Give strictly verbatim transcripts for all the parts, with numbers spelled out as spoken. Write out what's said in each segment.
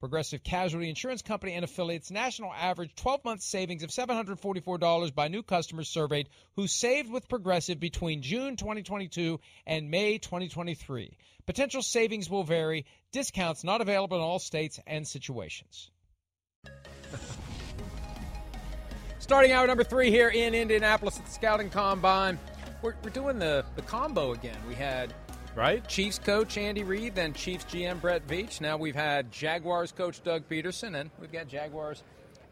Progressive Casualty Insurance Company and Affiliates. National average twelve-month savings of seven hundred forty-four dollars by new customers surveyed who saved with Progressive between June twenty twenty-two and May twenty twenty-three. Potential savings will vary. Discounts not available in all states and situations. Starting hour number three here in Indianapolis at the Scouting Combine. We're, we're doing the, the combo again. We had... Right, Chiefs coach Andy Reid, then Chiefs G M Brett Veach. Now we've had Jaguars coach Doug Peterson, and we've got Jaguars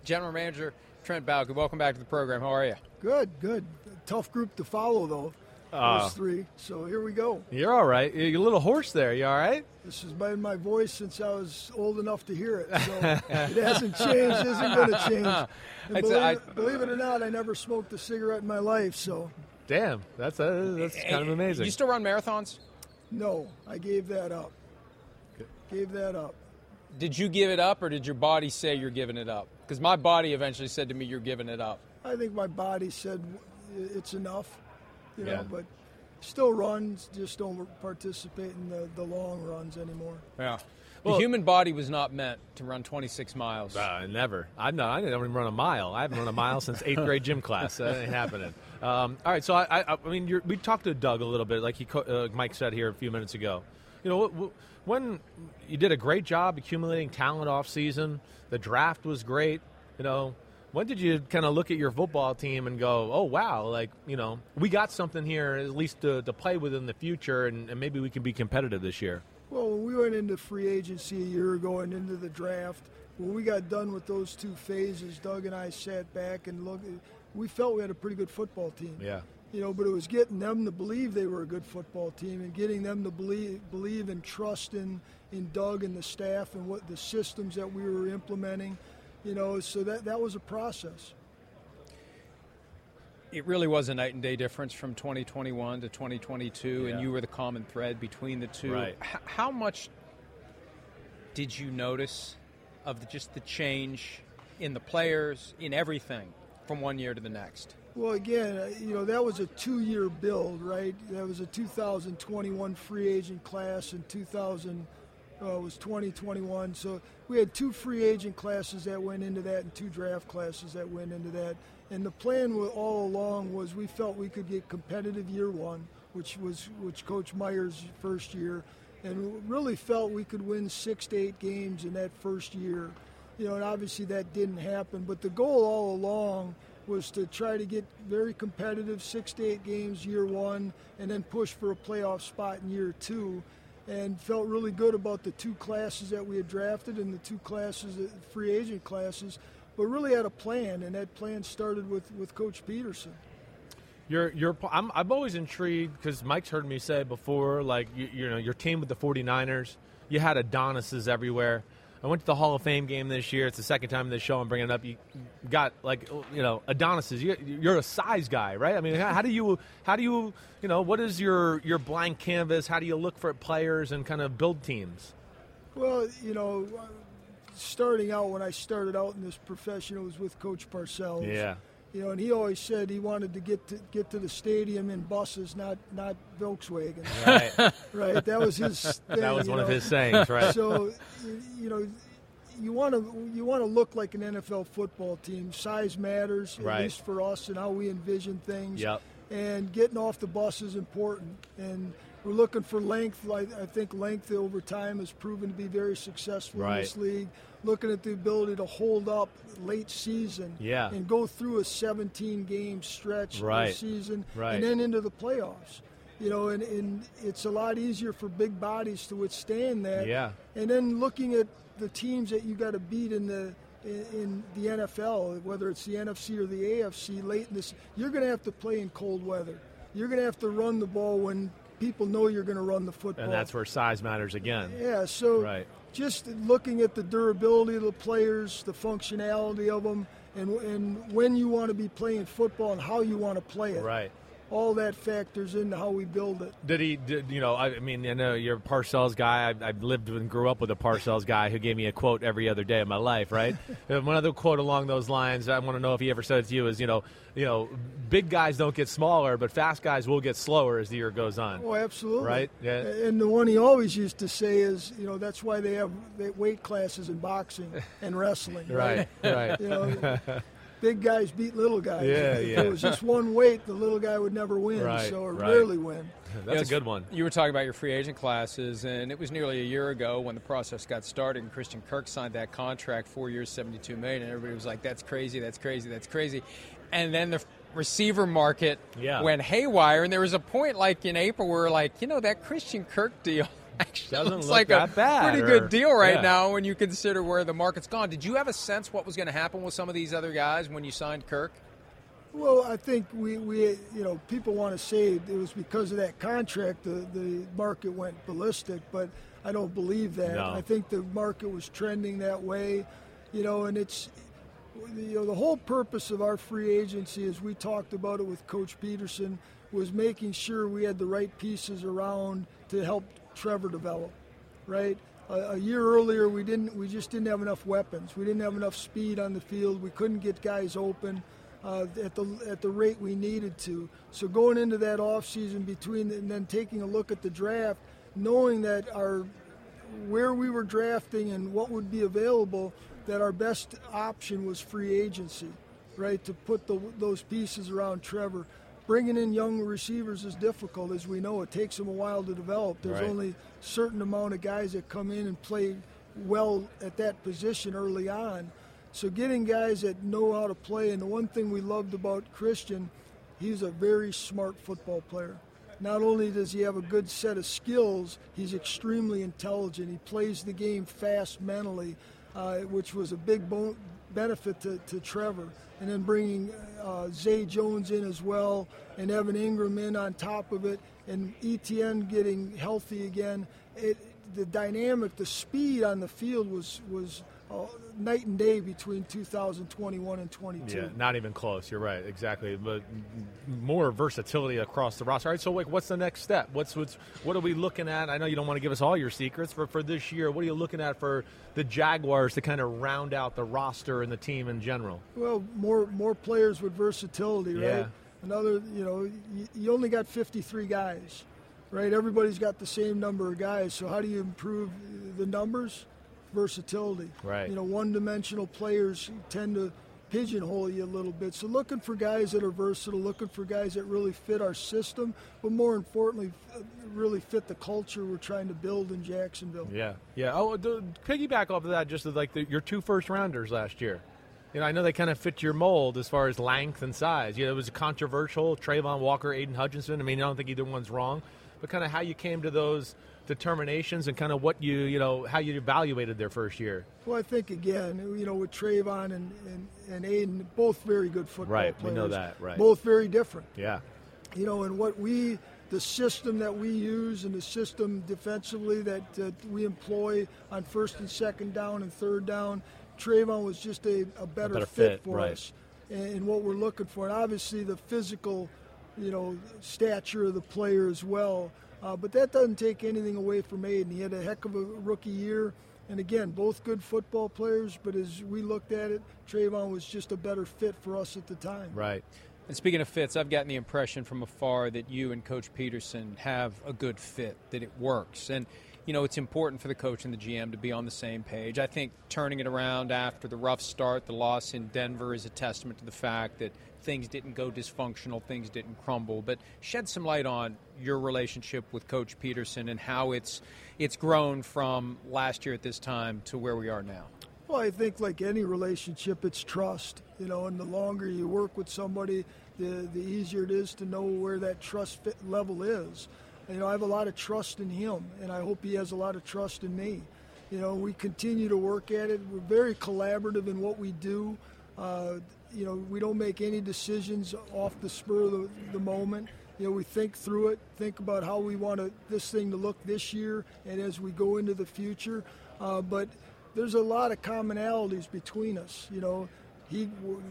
general manager Trent Baalke. Welcome back to the program. How are you? Good, good. Tough group to follow, though, uh, those three. So here we go. You're all right. You're a little hoarse there. You all right? This has been my voice since I was old enough to hear it. So it hasn't changed. Isn't going to change. And believe, I, it, believe it or not, I never smoked a cigarette in my life. So damn, that's uh, that's kind of amazing. You still run marathons? No, I gave that up. Good. Gave that up. Did you give it up, or did your body say you're giving it up? Because my body eventually said to me, you're giving it up. I think my body said it's enough, you yeah. know, but still runs, just don't participate in the, the long runs anymore. Yeah. Well, the human body was not meant to run twenty-six miles. Uh, never. I'm not, I don't even run a mile. I haven't run a mile since eighth grade gym class. That ain't happening. Um, all right, so I, I, I mean, you're, we talked to Doug a little bit, like he, uh, Mike said here a few minutes ago. You know, when you did a great job accumulating talent off season, the draft was great. You know, when did you kind of look at your football team and go, "Oh wow, like you know, we got something here at least to, to play with in the future, and, and maybe we can be competitive this year"? Well, when we went into free agency a year ago and into the draft, when we got done with those two phases, Doug and I sat back and looked. We felt we had a pretty good football team. Yeah. You know, but it was getting them to believe they were a good football team and getting them to believe believe and trust in, in Doug and the staff and what the systems that we were implementing. You know, so that, that was a process. It really was a night and day difference from twenty twenty-one to twenty twenty-two, yeah. and you were the common thread between the two. Right. H- how much did you notice of the, just the change in the players, in everything? From one year to the next? Well, again, you know, that was a two-year build, right? That was a two thousand twenty-one free agent class, and two thousand uh, was twenty twenty-one. So we had two free agent classes that went into that and two draft classes that went into that. And the plan all along was we felt we could get competitive year one, which was which Coach Meyer's first year, and really felt we could win six to eight games in that first year. You know, and obviously that didn't happen. But the goal all along was to try to get very competitive, six to eight games year one, and then push for a playoff spot in year two. And felt really good about the two classes that we had drafted and the two classes, free agent classes, but really had a plan, and that plan started with, with Coach Peterson. You're, you're, I'm, I'm always intrigued because Mike's heard me say before, like, you, you know, your team with the 49ers, you had Adonises everywhere. I went to the Hall of Fame game this year. It's the second time in this show I'm bringing it up. You got, like, you know, Adonises. You're a size guy, right? I mean, how do you, how do you, you know, what is your, your blank canvas? How do you look for players and kind of build teams? Well, you know, starting out, when I started out in this profession, it was with Coach Parcells. Yeah. You know, and he always said he wanted to get to get to the stadium in buses, not not Volkswagen. Right, right. That was his thing. That was one know? of his sayings, right? So, you know, you want to you want to look like an N F L football team. Size matters, at right. least for us, and how we envision things. Yep. And getting off the bus is important. And we're looking for length. I think length over time has proven to be very successful right. in this league. Looking at the ability to hold up late season yeah. and go through a seventeen-game stretch right. this season right. and then into the playoffs. You know, and, and it's a lot easier for big bodies to withstand that. Yeah. And then looking at the teams that you got to beat in the in the N F L, whether it's the N F C or the A F C, late in this, you're going to have to play in cold weather. You're going to have to run the ball when people know you're going to run the football. And that's where size matters again. Yeah, so right. just looking at the durability of the players, the functionality of them, and, and when you want to be playing football and how you want to play it. Right. All that factors into how we build it. Did he, did, you know, I mean, I know you're a Parcells guy. I, I lived and grew up with a Parcells guy who gave me a quote every other day of my life, right? One other quote along those lines, I want to know if he ever said it to you, is, you know, you know, big guys don't get smaller, but fast guys will get slower as the year goes on. Oh, absolutely. Right? Yeah. And the one he always used to say is, you know, that's why they have weight classes in boxing and wrestling. Right, right. right. You know, big guys beat little guys. Yeah, if yeah. it was just one weight, the little guy would never win, right, so or right. rarely win. That's you know, a good one. You were talking about your free agent classes, and it was nearly a year ago when the process got started, and Christian Kirk signed that contract, four years, seventy-two million dollars, and everybody was like, that's crazy, that's crazy, that's crazy. And then the receiver market yeah. went haywire, and there was a point like in April where like, you know, that Christian Kirk deal actually doesn't looks look like that a bad pretty or, good deal right yeah. now when you consider where the market's gone. Did you have a sense what was going to happen with some of these other guys when you signed Kirk? Well, I think we, we you know, people want to say it was because of that contract the, the market went ballistic, but I don't believe that. No. I think the market was trending that way, you know, and it's, you know, the whole purpose of our free agency, as we talked about it with Coach Peterson, was making sure we had the right pieces around to help Trevor develop, right? A, a year earlier, we didn't. We just didn't have enough weapons. We didn't have enough speed on the field. We couldn't get guys open uh, at the at the rate we needed to. So going into that offseason between and then taking a look at the draft, knowing that our where we were drafting and what would be available, that our best option was free agency, right? To put the, those pieces around Trevor. Bringing in young receivers is difficult, as we know. It takes them a while to develop. There's right. only a certain amount of guys that come in and play well at that position early on. So getting guys that know how to play, and the one thing we loved about Christian, he's a very smart football player. Not only does he have a good set of skills, he's extremely intelligent. He plays the game fast mentally, uh, which was a big bonus. benefit to, to Trevor, and then bringing uh, Zay Jones in as well, and Evan Ingram in on top of it, and E T N getting healthy again. It, the dynamic, the speed on the field was was uh, night and day between two thousand twenty-one and twenty-two. Yeah, not even close. You're right, exactly. But more versatility across the roster. All right, so like, what's the next step? What's what's what are we looking at? I know you don't want to give us all your secrets for for this year. What are you looking at for the Jaguars to kind of round out the roster and the team in general? Well, more more players with versatility, right? Yeah. Another, you know, you, you only got fifty-three guys, right? Everybody's got the same number of guys, so how do you improve the numbers? Versatility. Right. You know, one-dimensional players tend to pigeonhole you a little bit. So looking for guys that are versatile, looking for guys that really fit our system, but more importantly, really fit the culture we're trying to build in Jacksonville. Yeah, yeah. Oh, to piggyback off of that, just like the, your two first-rounders last year. You know, I know they kind of fit your mold as far as length and size. You know, it was controversial, Trayvon Walker, Aiden Hutchinson. I mean, I don't think either one's wrong, but kind of how you came to those determinations and kind of what you, you know, how you evaluated their first year. Well, I think, again, you know, with Trayvon and, and, and Aiden, both very good football right, players. Right, we know that, right. Both very different. Yeah. You know, and what we, the system that we use and the system defensively that, that we employ on first and second down and third down, Trayvon was just a, a, better, a better fit, fit for right. us and what we're looking for. And obviously the physical, you know, stature of the player as well. Uh, but that doesn't take anything away from Aiden. He had a heck of a rookie year. And again, both good football players, but as we looked at it, Trayvon was just a better fit for us at the time. Right. And speaking of fits, I've gotten the impression from afar that you and Coach Peterson have a good fit, that it works. And, you know, it's important for the coach and the G M to be on the same page. I think turning it around after the rough start, the loss in Denver, is a testament to the fact that things didn't go dysfunctional, things didn't crumble. But shed some light on your relationship with Coach Peterson and how it's it's grown from last year at this time to where we are now. Well, I think like any relationship, it's trust, you know, and the longer you work with somebody, the the easier it is to know where that trust fit level is. You know, I have a lot of trust in him, and I hope he has a lot of trust in me. You know, we continue to work at it. We're very collaborative in what we do. Uh, you know, we don't make any decisions off the spur of the, the moment. You know, we think through it, think about how we want to, this thing to look this year and as we go into the future. Uh, but there's a lot of commonalities between us, you know, he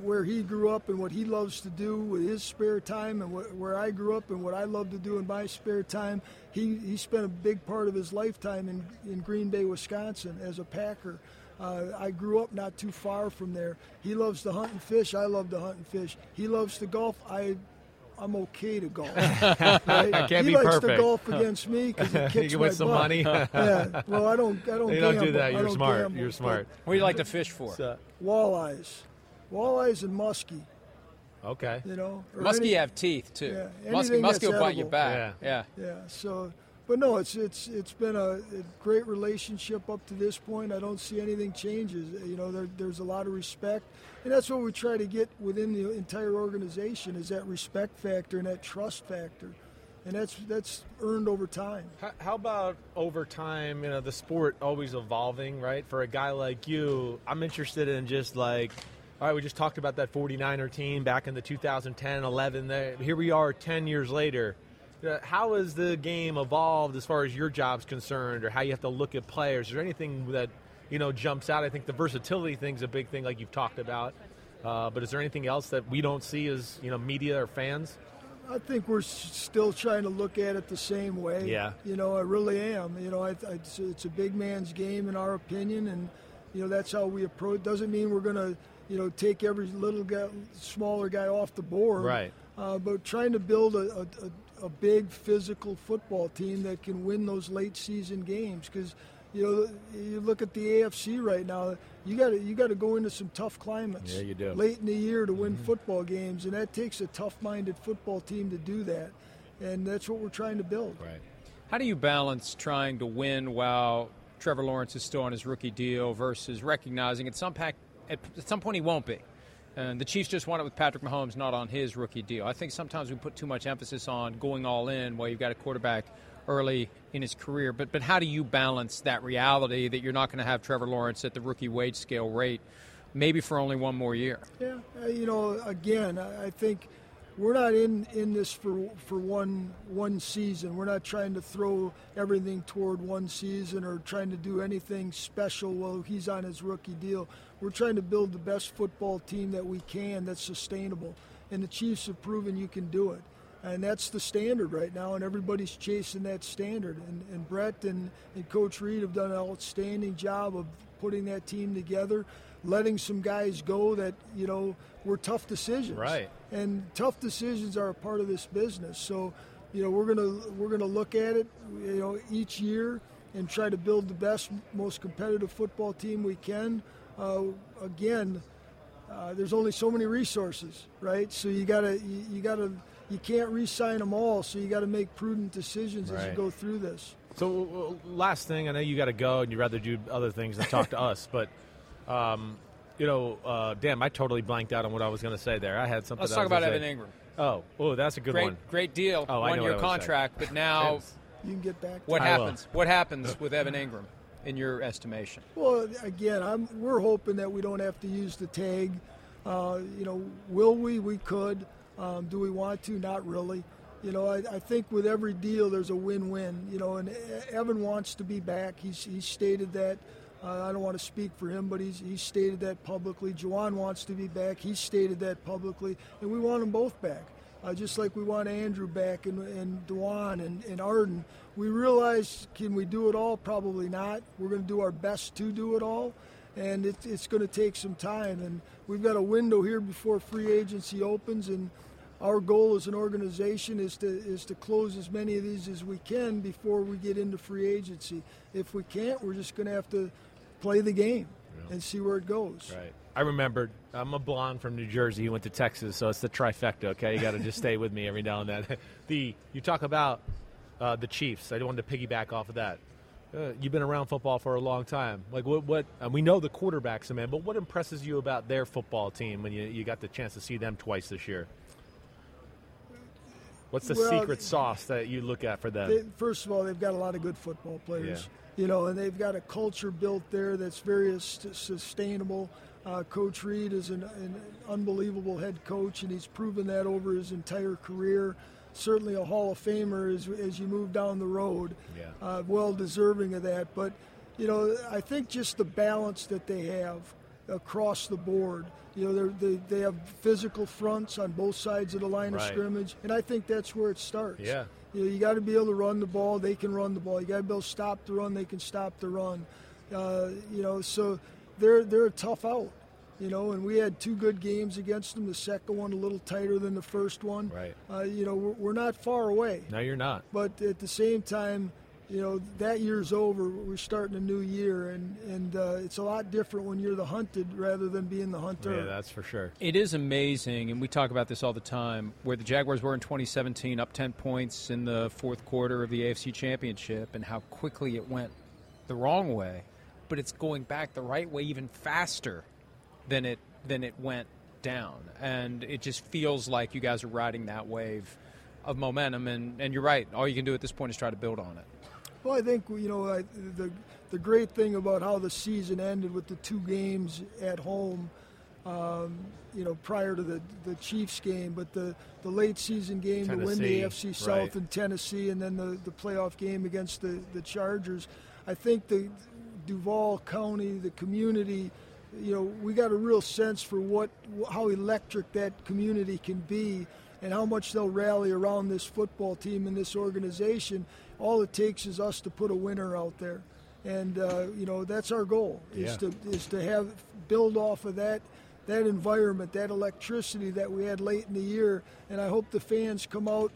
where he grew up and what he loves to do with his spare time, and wh- where I grew up and what I love to do in my spare time. He, he spent a big part of his lifetime in, in Green Bay, Wisconsin as a Packer. Uh, I grew up not too far from there. He loves to hunt and fish. I love to hunt and fish. He loves to golf. I I'm okay to golf. Right? I can't he be likes perfect. To golf against me because it kicks you my butt. Some money. Yeah. Well, I don't. I don't. You don't gamble. Do that. You're smart. Gamble. You're smart. What do you like to fish for? So. Walleyes, walleyes and muskie. Okay. You know, muskie any, have teeth too. Yeah, muskie, muskie will bite you back. Yeah. yeah. Yeah. So, but no, it's it's it's been a, a great relationship up to this point. I don't see anything changes. You know, there, there's a lot of respect. And that's what we try to get within the entire organization, is that respect factor and that trust factor. And that's that's earned over time. How, how about over time, you know, the sport always evolving, right? For a guy like you, I'm interested in just like, all right, we just talked about that forty-niner team back in the two thousand ten eleven. There, here we are ten years later. How has the game evolved as far as your job's concerned, or how you have to look at players? Is there anything that you know, jumps out? I think the versatility thing's a big thing, like you've talked about. Uh, but is there anything else that we don't see as, you know, media or fans? I think we're still trying to look at it the same way. Yeah. You know, I really am. You know, I, I, it's, it's a big man's game in our opinion, and you know that's how we approach. Doesn't mean we're going to, you know, take every little guy, smaller guy off the board. Right. Uh, but trying to build a, a, a big physical football team that can win those late season games, because. You know, you look at the A F C right now. You got to you got to go into some tough climates. Yeah, you do. Late in the year to win mm-hmm. football games, and that takes a tough-minded football team to do that, and that's what we're trying to build. Right. How do you balance trying to win while Trevor Lawrence is still on his rookie deal versus recognizing at some pack, at, at some point he won't be? And the Chiefs just won it with Patrick Mahomes not on his rookie deal. I think sometimes we put too much emphasis on going all in while you've got a quarterback early in his career, but but how do you balance that reality that you're not going to have Trevor Lawrence at the rookie wage scale rate, maybe for only one more year? Yeah, you know, again, I think we're not in, in this for for one one season. We're not trying to throw everything toward one season or trying to do anything special while he's on his rookie deal. We're trying to build the best football team that we can that's sustainable, and the Chiefs have proven you can do it. And that's the standard right now, and everybody's chasing that standard. And, and Brett and, and Coach Reid have done an outstanding job of putting that team together, letting some guys go that, you know, were tough decisions. Right. And tough decisions are a part of this business. So, you know, we're gonna we're gonna look at it, you know, each year and try to build the best, most competitive football team we can. Uh, again, uh, there's only so many resources, right? So you gotta you, you gotta. You can't re-sign them all, so you got to make prudent decisions right. as you go through this. So, last thing, I know you got to go, and you'd rather do other things than talk to us. But, um, you know, uh, damn, I totally blanked out on what I was going to say there. I had something. Let's talk about Evan Ingram. Oh, oh, that's a good great, one. Great deal. Oh, one-year contract, but now you can get back. To what happens? What happens with Evan Ingram, in your estimation? Well, again, I'm, we're hoping that we don't have to use the tag. Uh, you know, will we? We could. Um, do we want to? Not really. You know, I, I think with every deal there's a win-win. You know, and Evan wants to be back. He's he's stated that. Uh, I don't want to speak for him, but he's he's stated that publicly. Juwan wants to be back. He's stated that publicly, and we want them both back. uh, just like we want Andrew back and, and Dewan and, and Arden. We realize, can we do it all? Probably not. We're going to do our best to do it all, and it, it's going to take some time. And we've got a window here before free agency opens, and our goal as an organization is to is to close as many of these as we can before we get into free agency. If we can't, we're just going to have to play the game yeah. and see where it goes. Right. I remembered. I'm a blonde from New Jersey. You went to Texas, so it's the trifecta, okay? You got to just stay with me every now and then. The You talk about uh, the Chiefs. I wanted to piggyback off of that. Uh, you've been around football for a long time. Like what? What? And we know the quarterback's a man, but what impresses you about their football team when you, you got the chance to see them twice this year? What's the well, secret sauce that you look at for them? They, first of all, they've got a lot of good football players, yeah. you know, and they've got a culture built there that's very sustainable. Uh, Coach Reid is an, an unbelievable head coach, and he's proven that over his entire career. Certainly a Hall of Famer as, as you move down the road, yeah. uh, well deserving of that. But, you know, I think just the balance that they have across the board. You know, they they have physical fronts on both sides of the line right. of scrimmage, and I think that's where it starts. Yeah, you know, you got to be able to run the ball. They can run the ball. You got to be able to stop the run. They can stop the run. Uh, you know, so they're they're a tough out. You know, and we had two good games against them. The second one a little tighter than the first one. Right. Uh, you know, we're, we're not far away. No, you're not. But at the same time, you know, that year's over. We're starting a new year, and, and uh, it's a lot different when you're the hunted rather than being the hunter. Yeah, that's for sure. It is amazing, and we talk about this all the time, where the Jaguars were in twenty seventeen, up ten points in the fourth quarter of the A F C Championship, and how quickly it went the wrong way. But it's going back the right way even faster than it, than it went down. And it just feels like you guys are riding that wave of momentum, and, and you're right. All you can do at this point is try to build on it. Well, I think, you know, I, the the great thing about how the season ended with the two games at home, um, you know, prior to the, the Chiefs game, but the, the late season game Tennessee, to win the A F C South right. in Tennessee, and then the, the playoff game against the, the Chargers. I think the Duval County, the community, you know, we got a real sense for what how electric that community can be and how much they'll rally around this football team and this organization. All it takes is us to put a winner out there, and uh, you know that's our goal is yeah. to is to have build off of that that environment, that electricity that we had late in the year, and I hope the fans come out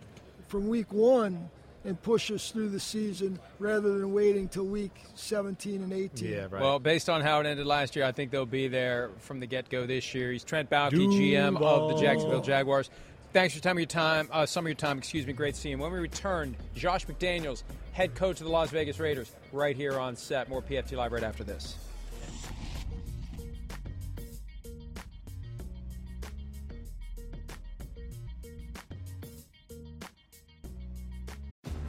from week one and push us through the season rather than waiting till week seventeen and eighteen. Yeah, right. Well, based on how it ended last year, I think they'll be there from the get-go this year. He's Trent Baalke, G M of the Jacksonville Jaguars. Thanks for time of your time, uh, some of your time, excuse me. Great seeing you. When we return, Josh McDaniels, head coach of the Las Vegas Raiders, right here on set. More P F T Live right after this.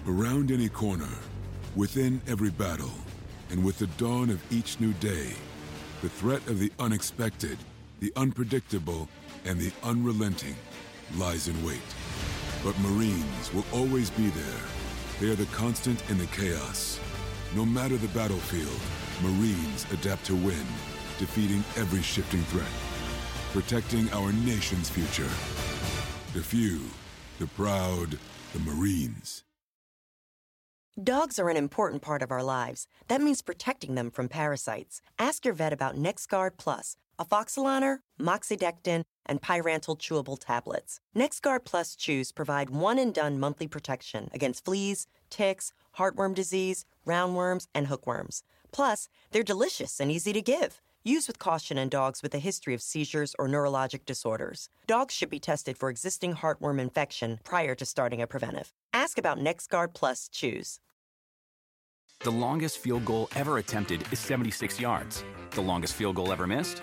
Around any corner, within every battle, and with the dawn of each new day, the threat of the unexpected, the unpredictable, and the unrelenting lies in wait. But Marines will always be there. They are the constant in the chaos. No matter the battlefield, Marines adapt to win, defeating every shifting threat, protecting our nation's future. The few, the proud, the Marines. Dogs are an important part of our lives. That means protecting them from parasites. Ask your vet about NexGard Plus, Afoxolaner, Moxidectin, and Pyrantel chewable tablets. NexGard Plus Chews provide one-and-done monthly protection against fleas, ticks, heartworm disease, roundworms, and hookworms. Plus, they're delicious and easy to give. Use with caution in dogs with a history of seizures or neurologic disorders. Dogs should be tested for existing heartworm infection prior to starting a preventive. Ask about NexGard Plus Chews. The longest field goal ever attempted is seventy-six yards. The longest field goal ever missed?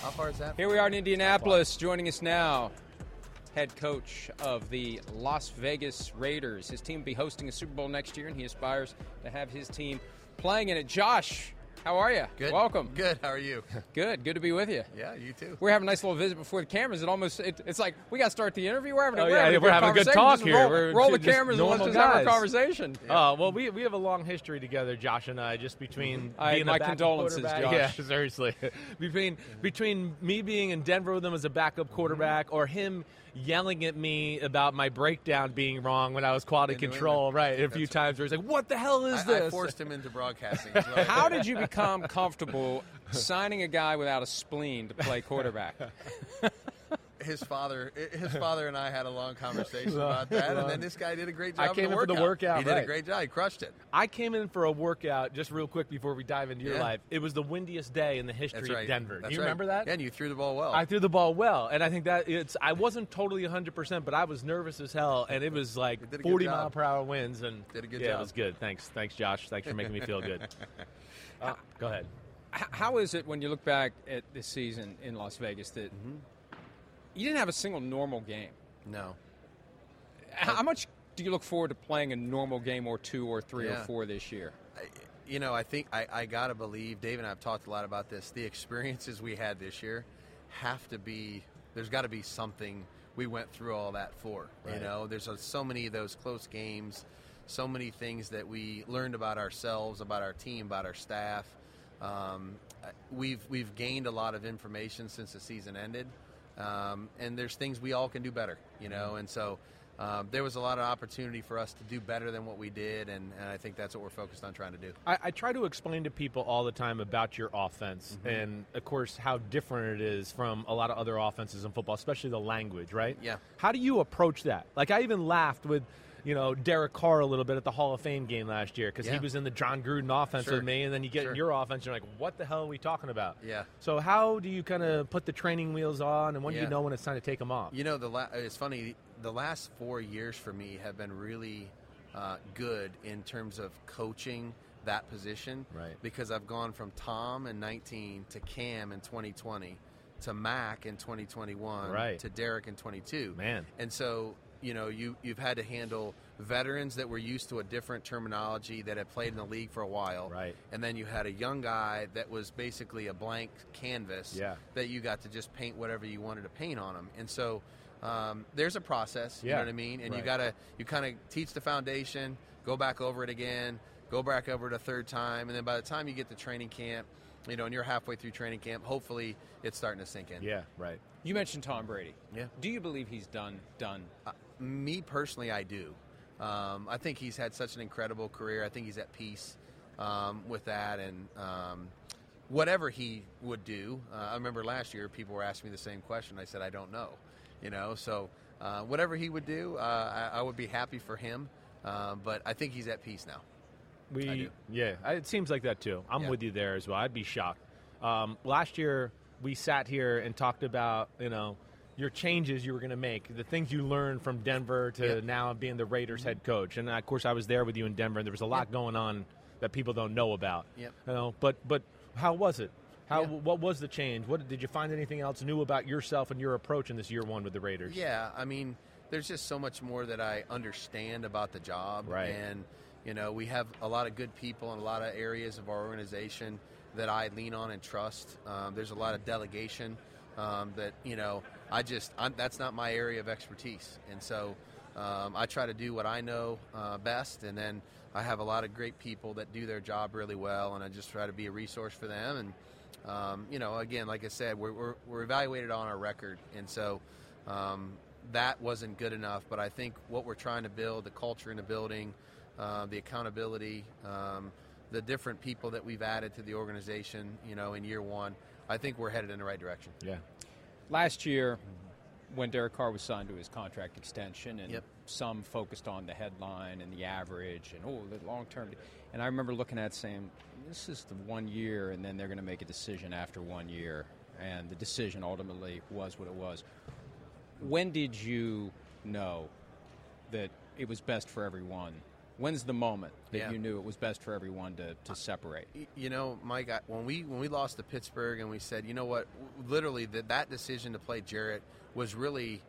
How far is that? Here we are in Indianapolis. Joining us now, head coach of the Las Vegas Raiders. His team will be hosting a Super Bowl next year, and he aspires to have his team playing in it. Josh, how are you? Good. Welcome. Good. How are you? Good. Good to be with you. Yeah, you too. We're having a nice little visit before the cameras. It almost it, it's like we got to start the interview. We're having a, oh, yeah, we're having a good talk here. Roll, we're roll the cameras and let's just have a conversation. Yeah. Uh, well, we we have a long history together, Josh and I, just between I, being my a condolences, Josh. Yeah, seriously. between mm-hmm. between me being in Denver with him as a backup quarterback, mm-hmm. or him yelling at me about my breakdown being wrong when I was quality in control, right? That's a few right. times where he's like, "What the hell is I, this?" I forced him into broadcasting. So how did you become comfortable signing a guy without a spleen to play quarterback? His father, his father and I had a long conversation about that, and then this guy did a great job. I came in, the in for the workout. He did right. a great job. He crushed it. I came in for a workout just real quick before we dive into your yeah. life. It was the windiest day in the history That's right. of Denver. That's Do you right. remember that? Yeah, and you threw the ball well. I threw the ball well, and I think that it's. I wasn't totally one hundred percent, but I was nervous as hell, and it was like forty mile per hour winds, and did a good yeah, job. It was good. Thanks, thanks, Josh. Thanks for making me feel good. Uh, go ahead. How is it when you look back at this season in Las Vegas that mm-hmm. you didn't have a single normal game? No. How, how much do you look forward to playing a normal game or two or three yeah. or four this year? I, you know, I think I, I got to believe, Dave and I have talked a lot about this, the experiences we had this year have to be, there's got to be something we went through all that for. Right. You know, there's uh, so many of those close games. So many things that we learned about ourselves, about our team, about our staff. Um, we've we've gained a lot of information since the season ended, um, and there's things we all can do better, you know. And so um, there was a lot of opportunity for us to do better than what we did, and, and I think that's what we're focused on trying to do. I, I try to explain to people all the time about your offense mm-hmm. and, of course, how different it is from a lot of other offenses in football, especially the language, right? Yeah. How do you approach that? Like, I even laughed with – you know, Derek Carr a little bit at the Hall of Fame game last year because yeah. he was in the John Gruden offense sure. with me, and then you get sure. in your offense, you're like, what the hell are we talking about? Yeah. So how do you kind of put the training wheels on, and when yeah. do you know when it's time to take them off? You know, the la- it's funny, the last four years for me have been really uh, good in terms of coaching that position right. because I've gone from Tom in nineteen to Cam in twenty twenty to Mac in twenty twenty-one right. to Derek in twenty-two. Man. And so – you know, you, you've had to handle veterans that were used to a different terminology that had played in the league for a while. Right. And then you had a young guy that was basically a blank canvas yeah. that you got to just paint whatever you wanted to paint on him. And so um, there's a process, yeah. you know what I mean? And right. you got to you kind of teach the foundation, go back over it again, go back over it a third time. And then by the time you get to training camp, you know, and you're halfway through training camp, hopefully it's starting to sink in. Yeah, right. You mentioned Tom Brady. Yeah. Do you believe he's done, done? Uh, me personally, I do. Um, I think he's had such an incredible career. I think he's at peace um, with that. And um, whatever he would do, uh, I remember last year people were asking me the same question. I said, I don't know. You know, so uh, whatever he would do, uh, I, I would be happy for him. Uh, but I think he's at peace now. We I do. Yeah, it seems like that too. I'm yeah. with you there as well. I'd be shocked. Um, last year we sat here and talked about, you know, your changes you were going to make, the things you learned from Denver to yep. now being the Raiders head coach. And, of course, I was there with you in Denver, and there was a lot yep. going on that people don't know about. Yep. You know, but but how was it? How yeah. what was the change? What did you find anything else new about yourself and your approach in this year one with the Raiders? Yeah, I mean, there's just so much more that I understand about the job. Right. And you know, we have a lot of good people in a lot of areas of our organization that I lean on and trust. Um, there's a lot of delegation um, that, you know, I just I'm, that's not my area of expertise. And so um, I try to do what I know uh, best. And then I have a lot of great people that do their job really well. And I just try to be a resource for them. And, um, you know, again, like I said, we're, we're, we're evaluated on our record. And so um, that wasn't good enough. But I think what we're trying to build, the culture in the building, Uh, the accountability, um, the different people that we've added to the organization, you know, in year one, I think we're headed in the right direction. Yeah. Last year, when Derek Carr was signed to his contract extension, and yep. some focused on the headline and the average and, oh, the long-term. And I remember looking at it saying, this is the one year, and then they're going to make a decision after one year. And the decision ultimately was what it was. When did you know that it was best for everyone? When's the moment that yeah. you knew it was best for everyone to, to separate? You know, Mike, I, when we when we lost to Pittsburgh and we said, you know what, literally that that decision to play Jarrett was really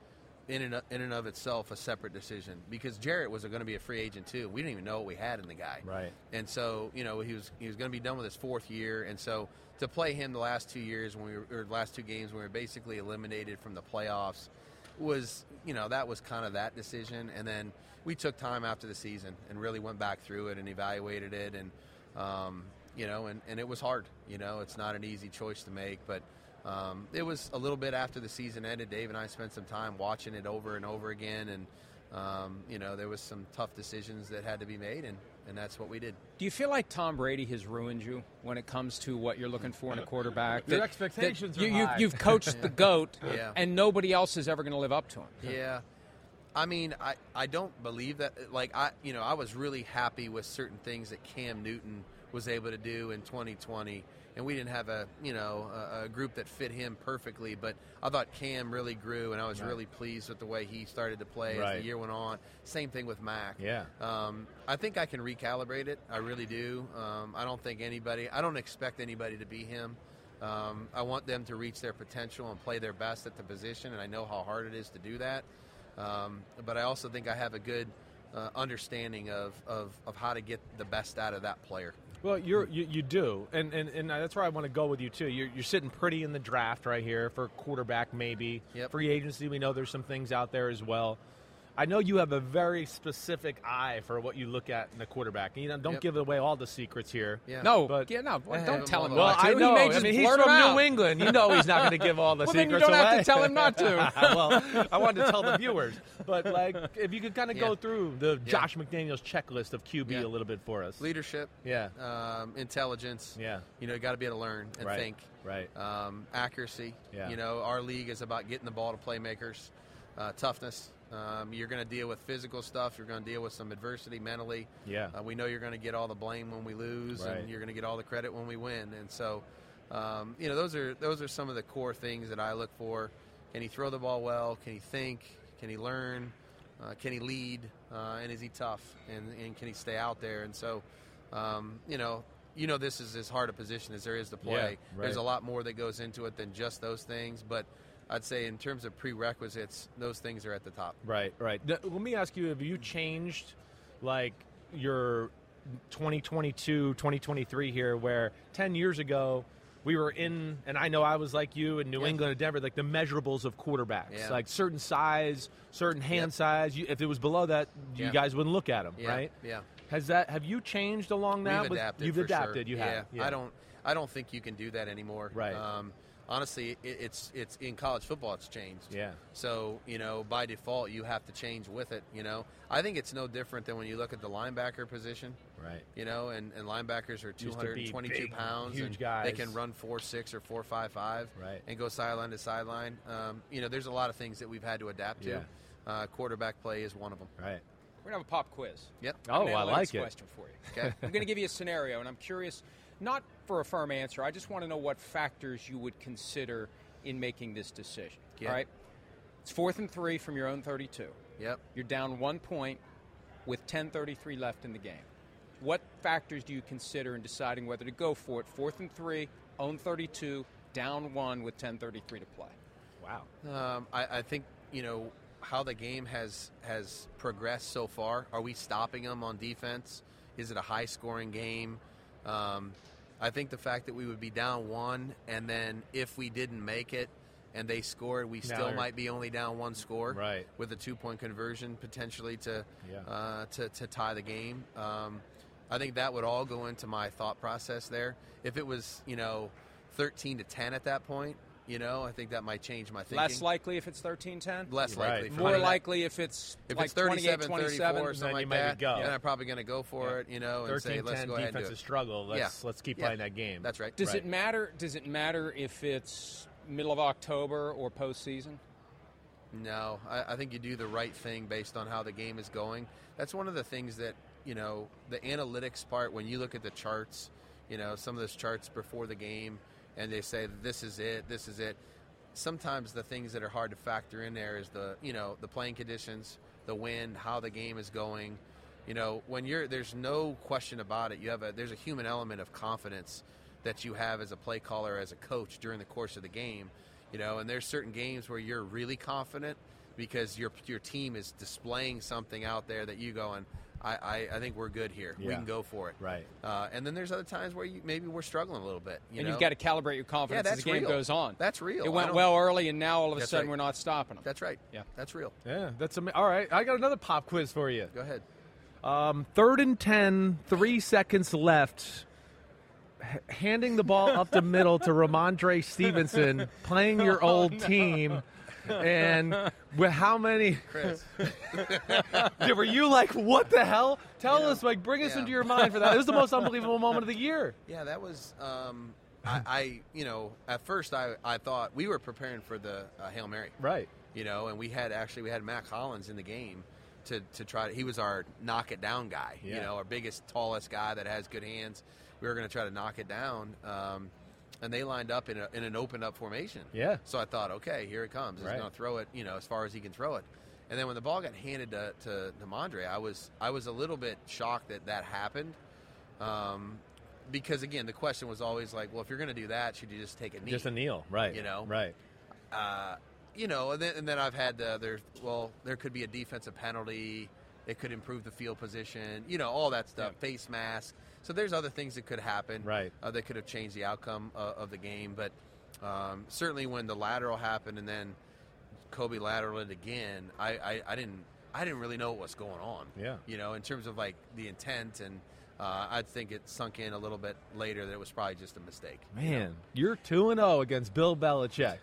in and, in and of itself a separate decision, because Jarrett was going to be a free agent too. We didn't even know what we had in the guy. Right. And so, you know, he was he was going to be done with his fourth year. And so to play him the last two years when we were, or the last two games when we were basically eliminated from the playoffs was, you know, that was kind of that decision. And then we took time after the season and really went back through it and evaluated it. And, um, you know, and, and it was hard. You know, it's not an easy choice to make, but Um, it was a little bit after the season ended. Dave and I spent some time watching it over and over again, and um, you know, there was some tough decisions that had to be made, and, and that's what we did. Do you feel like Tom Brady has ruined you when it comes to what you're looking for in a quarterback? Your that, expectations that are you, high. You've, you've coached yeah. the GOAT, yeah. and nobody else is ever going to live up to him. Yeah. I mean, I, I don't believe that. Like, I you know, I was really happy with certain things that Cam Newton was able to do in twenty twenty, and we didn't have a you know a, a group that fit him perfectly, but I thought Cam really grew, and I was right. really pleased with the way he started to play right. as the year went on. Same thing with Mac. Yeah. Um, I think I can recalibrate it. I really do. Um, I don't think anybody – I don't expect anybody to be him. Um, I want them to reach their potential and play their best at the position, and I know how hard it is to do that. Um, but I also think I have a good uh, understanding of, of, of how to get the best out of that player. Well, you're, you you do, and, and, and that's where I want to go with you, too. You're, you're sitting pretty in the draft right here for quarterback, maybe. Yep. Free agency, we know there's some things out there as well. I know you have a very specific eye for what you look at in the quarterback. You know, don't yep. give away all the secrets here. Yeah. No, but yeah, no, well, don't tell him well, not to. I know. He may just I mean, he's from out. New England. You know he's not going to give all the well, secrets away. Well, then you don't away. have to tell him not to. Well, I wanted to tell the viewers. But, like, if you could kind of yeah. go through the yeah. Josh McDaniels checklist of Q B yeah. a little bit for us. Leadership. Yeah. Um, intelligence. Yeah. You know, you got to be able to learn and right. think. Right. Um, accuracy. Yeah. You know, our league is about getting the ball to playmakers. Uh, toughness. Um, you're going to deal with physical stuff. You're going to deal with some adversity mentally. Yeah. Uh, we know you're going to get all the blame when we lose, right. and you're going to get all the credit when we win. And so, um, you know, those are those are some of the core things that I look for. Can he throw the ball well? Can he think? Can he learn? Uh, can he lead? Uh, and is he tough? And, and can he stay out there? And so, um, you know, you know, this is as hard a position as there is to play. Yeah, right. There's a lot more that goes into it than just those things, but I'd say in terms of prerequisites, those things are at the top. Right, right. Let me ask you, have you changed, like, your twenty twenty-two, twenty twenty-three here, where ten years ago we were in, and I know I was like you in New yeah. England and Denver, like the measurables of quarterbacks, yeah. like certain size, certain hand yep. size. You, if it was below that, you yeah. guys wouldn't look at them, yeah. right? Yeah. Has that? Have you changed along that? We've adapted. You've adapted. Sure. You have. Yeah. Yeah. I don't. I don't think you can do that anymore. Right. Um, Honestly, it, it's it's in college football. It's changed. Yeah. So you know, by default, you have to change with it. You know, I think it's no different than when you look at the linebacker position. Right. You know, and, and linebackers are two hundred twenty-two big, pounds, huge and guys. They can run four six or four five five, right. and go sideline to sideline. Um, you know, there's a lot of things that we've had to adapt to. Yeah. Uh, quarterback play is one of them. Right. We're gonna have a pop quiz. Yep. Oh, I like it. Question for you. Okay. I'm gonna give you a scenario, and I'm curious. Not for a firm answer. I just want to know what factors you would consider in making this decision. Yeah. All right? It's fourth and three from your own thirty-two. Yep. You're down one point with ten thirty-three left in the game. What factors do you consider in deciding whether to go for it? Fourth and three, own thirty-two, down one with ten thirty-three to play. Wow. Um, I, I think, you know, how the game has has progressed so far. Are we stopping them on defense? Is it a high-scoring game? Um, I think the fact that we would be down one, and then if we didn't make it and they scored, we still might be only down one score right. with a two-point conversion potentially to yeah. uh, to, to tie the game. Um, I think that would all go into my thought process there. If it was, you know, thirteen to ten at that point, you know, I think that might change my thinking. Less likely if it's thirteen ten? Less right. likely. More likely if it's if like it's thirty-seven, twenty-eight, twenty-seven, or something like that. Go. Then I'm probably going to go for yeah. it, you know, and say, let's go ahead and do it. thirteen ten, defensive struggle. Let's, yeah. let's keep yeah. playing that game. That's right. Does right. it matter Does it matter if it's middle of October or postseason? No. I, I think you do the right thing based on how the game is going. That's one of the things that, you know, the analytics part, when you look at the charts, you know, some of those charts before the game, and they say, this is it, this is it. Sometimes the things that are hard to factor in there is the, you know, the playing conditions, the wind, how the game is going. You know, when you're, there's no question about it. You have a, there's a human element of confidence that you have as a play caller, as a coach during the course of the game. You know, and there's certain games where you're really confident. because your your team is displaying something out there that you go and I, I, I think we're good here. Yeah. We can go for it. Right. Uh, and then there's other times where you, maybe we're struggling a little bit. You and know? You've got to calibrate your confidence yeah, as the game real. goes on. That's real. It went well early, and now all of a sudden right. we're not stopping them. That's right. Yeah. That's real. Yeah. That's am- All right. I got another pop quiz for you. Go ahead. Um, third and ten, three seconds left. H- handing the ball up the middle to Ramondre Stevenson, playing your old oh, no. team. And with how many? Chris. Were you like, what the hell? Tell yeah. us, like, bring us yeah. into your mind for that. It was the most unbelievable moment of the year. Yeah, that was, um, I, I, you know, at first I, I thought we were preparing for the uh, Hail Mary. Right. You know, and we had actually, we had Mac Hollins in the game to, to try to, he was our knock it down guy, yeah. you know, our biggest, tallest guy that has good hands. We were going to try to knock it down. Um, And they lined up in, a, in an open-up formation. Yeah. So I thought, okay, here it comes. He's right. going to throw it, you know, as far as he can throw it. And then when the ball got handed to, to Ramondre, I was I was a little bit shocked that that happened. Um, because, again, the question was always like, well, if you're going to do that, should you just take a knee? Just a kneel, right. You know? Right. Uh, you know, and then, and then I've had the other, well, there could be a defensive penalty. It could improve the field position. You know, all that stuff, yeah. face mask. So there's other things that could happen right. uh, that could have changed the outcome uh, of the game. But um, certainly when the lateral happened and then Kobe lateraled it again, I, I, I didn't I didn't really know what was going on. Yeah. You know, in terms of, like, the intent. And uh, I think it sunk in a little bit later that it was probably just a mistake. Man, you know? You're two and oh against Bill Belichick.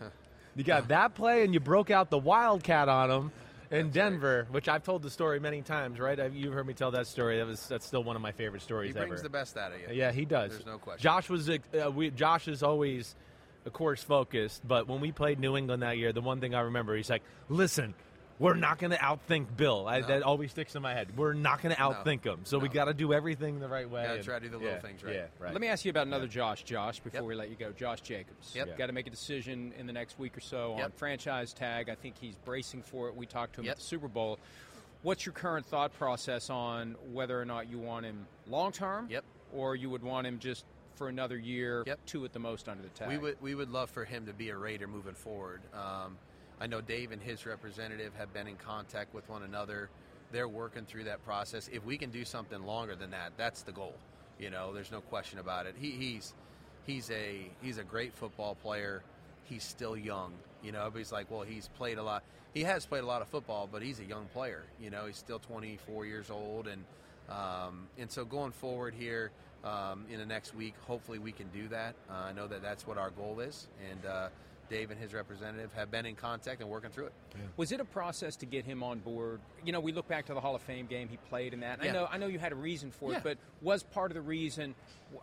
You got that play and you broke out the Wildcat on him. In that's Denver, right. which I've told the story many times, right? I've, you've heard me tell that story. That was that's still one of my favorite stories ever. He brings ever. the best out of you. Yeah, he does. There's no question. Josh was uh, we, Josh is always, of course, focused. But when we played New England that year, the one thing I remember, he's like, "Listen, we're not going to outthink Bill." I, no. That always sticks in my head. We're not going to outthink no. him. So no. we got to do everything the right way. Got to try to do the little yeah, things right. Yeah, right. Let me ask you about another yeah. Josh. Josh, before yep. we let you go, Josh Jacobs. Yep. yep. Got to make a decision in the next week or so on yep. franchise tag. I think he's bracing for it. We talked to him yep. at the Super Bowl. What's your current thought process on whether or not you want him long term? Yep. Or you would want him just for another year, yep. two at the most under the tag? We would we would love for him to be a Raider moving forward. Um, I know Dave and his representative have been in contact with one another. They're working through that process. If we can do something longer than that, that's the goal. You know, there's no question about it. He, he's he's a he's a great football player. He's still young. You know, everybody's like, well, he's played a lot. He has played a lot of football, but he's a young player. You know, he's still twenty-four years old, and um, and so going forward here um, in the next week, hopefully we can do that. Uh, I know that that's what our goal is, and. Uh, Dave and his representative have been in contact and working through it. Yeah. Was it a process to get him on board? You know, we look back to the Hall of Fame game he played in that. Yeah. I know I know you had a reason for yeah. it, but was part of the reason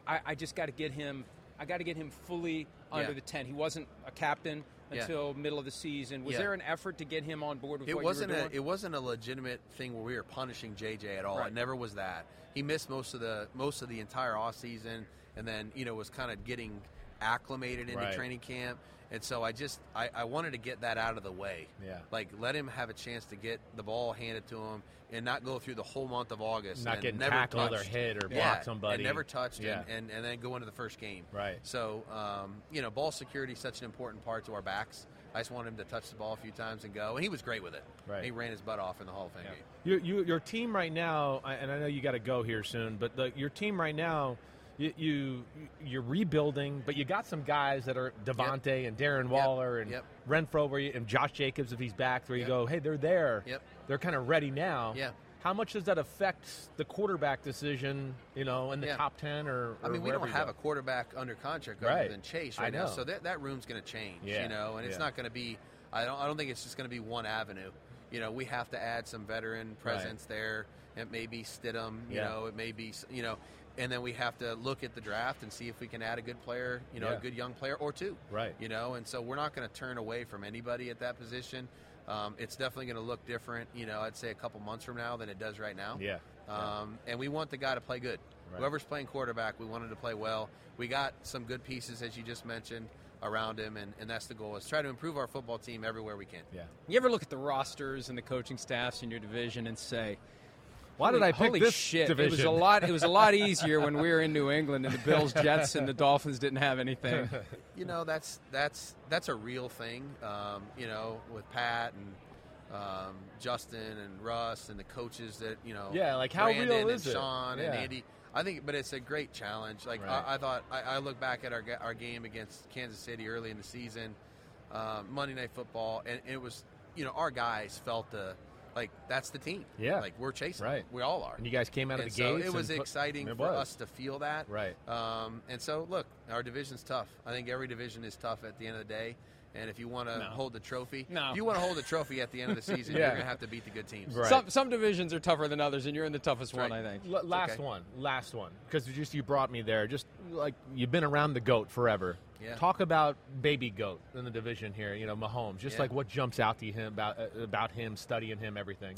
I, I just got to get him I got to get him fully under yeah. the tent. He wasn't a captain until yeah. middle of the season. Was yeah. there an effort to get him on board with it what wasn't you were doing? A, it wasn't a legitimate thing where we were punishing J J at all. Right. It never was that. He missed most of the most of the entire offseason and then, you know, was kind of getting acclimated into right. training camp. And so I just I, I wanted to get that out of the way. Yeah. Like, let him have a chance to get the ball handed to him and not go through the whole month of August. Not and getting never tackled touched. or hit or yeah. blocked somebody. And never touched yeah. and, and, and then go into the first game. Right. So, um, you know, ball security is such an important part to our backs. I just wanted him to touch the ball a few times and go. And he was great with it. Right. He ran his butt off in the Hall of Fame yeah. game. You, you, your team right now, and I know you got to go here soon, but the, your team right now, You, you, you're rebuilding, but you got some guys that are Devonte yep. and Darren Waller yep. and yep. Renfro where you, and Josh Jacobs, if he's back, where you yep. go, hey, they're there. Yep. They're kind of ready now. Yeah. How much does that affect the quarterback decision, you know, in the yeah. top ten or, or I mean, we don't have go. a quarterback under contract other right. than Chase right now, so that, that room's going to change, yeah. you know, and yeah. it's not going to be – I don't I don't think it's just going to be one avenue. You know, we have to add some veteran presence right. there. It may be Stidham, you yeah. know, it may be – you know. And then we have to look at the draft and see if we can add a good player, you know, yeah. a good young player or two. Right. You know, and so we're not going to turn away from anybody at that position. Um, it's definitely going to look different, you know, I'd say a couple months from now than it does right now. Yeah. Um, yeah. And we want the guy to play good. Right. Whoever's playing quarterback, we want him to play well. We got some good pieces, as you just mentioned, around him, and, and that's the goal, is try to improve our football team everywhere we can. Yeah. You ever look at the rosters and the coaching staffs in your division and say, Why did I pick Holy this shit. division? It was a lot. It was a lot easier when we were in New England and the Bills, Jets, and the Dolphins didn't have anything. You know, that's that's that's a real thing. Um, you know, with Pat and um, Justin and Russ and the coaches that, you know, yeah, like how Brandon real is and Sean it? Yeah. and Andy. I think, but it's a great challenge. Like right. I, I thought, I, I look back at our our game against Kansas City early in the season, um, Monday Night Football, and it was, you know, our guys felt the, like that's the team. Yeah, like we're chasing. Right, we all are. And you guys came out and of the so gates. It was and exciting it was. for us to feel that. Right. Um, and so look, our division's tough. I think every division is tough at the end of the day. And if you want to no. hold the trophy, no. if you want to hold the trophy at the end of the season, yeah. you're going to have to beat the good teams. Right. Some some divisions are tougher than others, and you're in the toughest right. one, I think. L- last okay. one, last one, because just you brought me there. Just like you've been around the GOAT forever. Yeah. Talk about baby GOAT in the division here. You know, Mahomes. Just yeah. like what jumps out to him about uh, about him, studying him, everything.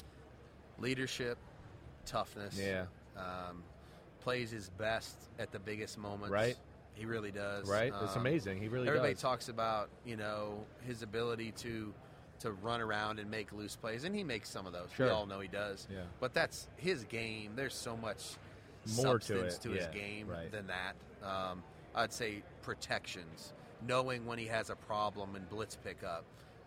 Leadership, toughness. Yeah. Um, plays his best at the biggest moments. Right. He really does. Right? Um, it's amazing. He really everybody does. Everybody talks about, you know, his ability to to run around and make loose plays, and he makes some of those. Sure. We all know he does. Yeah. But that's his game. There's so much more substance to, to his yeah. game right. than that. Um, I'd say protections, knowing when he has a problem and blitz pickup,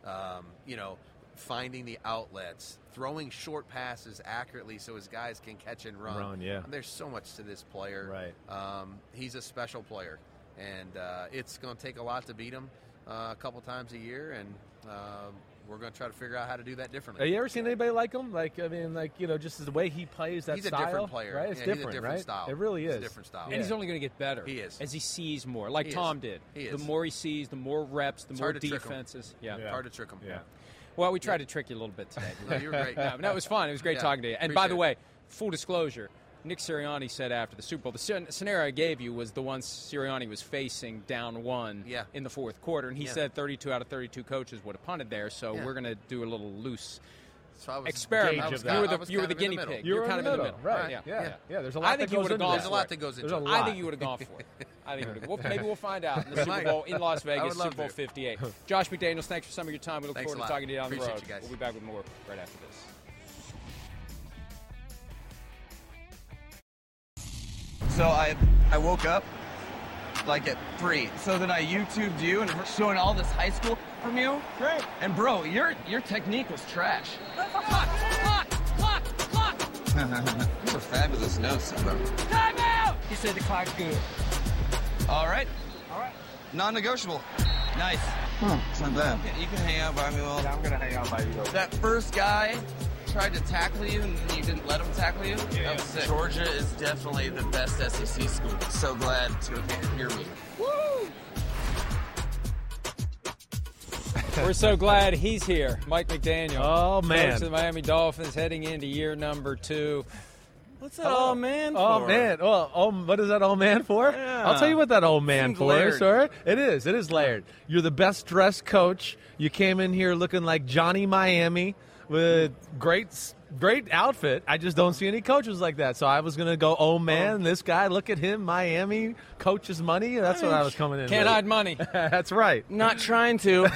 um, you know, finding the outlets, throwing short passes accurately so his guys can catch and run. Run yeah. And there's so much to this player. Right. Um, he's a special player, and uh, it's going to take a lot to beat him uh, a couple times a year, and uh, we're going to try to figure out how to do that differently. Have you ever seen anybody like him? Like, I mean, like, you know, just the way he plays that style. He's a style, different player. Right? It's yeah, different, he's a different right? style. It really is. It's a different style. And yeah. he's only going to get better. He is. As he sees more, like he Tom is. did. He is. The more he sees, the more reps, the it's more defenses. Yeah. yeah. It's hard to trick him. Yeah. Well, we tried yeah. to trick you a little bit today. No, you were great. No, no, it was fun. It was great yeah, talking to you. And by the way, full disclosure, Nick Sirianni said after the Super Bowl, the scenario I gave you was the one Sirianni was facing down one yeah. in the fourth quarter, and he yeah. said thirty-two out of thirty-two coaches would have punted there, so yeah. we're going to do a little loose so I was experiment. Of that. You were the, you were the guinea the pig. You were kind of in the middle. Right, yeah. Yeah. Yeah. yeah, there's a lot I think that goes into that. There's a lot that goes into it. I think you would have gone for it. I think we'll, maybe we'll find out in the Super Bowl in Las Vegas, Super Bowl fifty-eight. Josh McDaniels, thanks for some of your time. We look thanks forward to talking to you on the road. You guys. We'll be back with more right after this. So I I woke up like at three. So then I YouTubed you and we're showing all this high school from you. Great. And bro, your your technique was trash. Clock, clock, clock, clock. These are fabulous notes, bro. Time out! You said the clock's good. All right. All right. Non-negotiable. Nice. Huh, it's not bad. You can hang out by me, Will. Yeah, I'm going to hang out by you, though. That first guy tried to tackle you, and you didn't let him tackle you? Yeah, that was sick. Georgia is definitely the best S E C school. So glad to hear me. Woo! We're so glad he's here. Mike McDaniel. Oh, man. Coach of the Miami Dolphins heading into year number two. What's that oh, old man for? Oh, man. Oh, oh, what is that old man for? Yeah. I'll tell you what that old man for is, sir. It is. It is layered. You're the best-dressed coach. You came in here looking like Johnny Miami with great great outfit. I just don't see any coaches like that. So I was going to go, oh, man, oh. this guy, look at him, Miami, coach's money. That's what I was coming in Can't with. Hide money. That's right. Not trying to.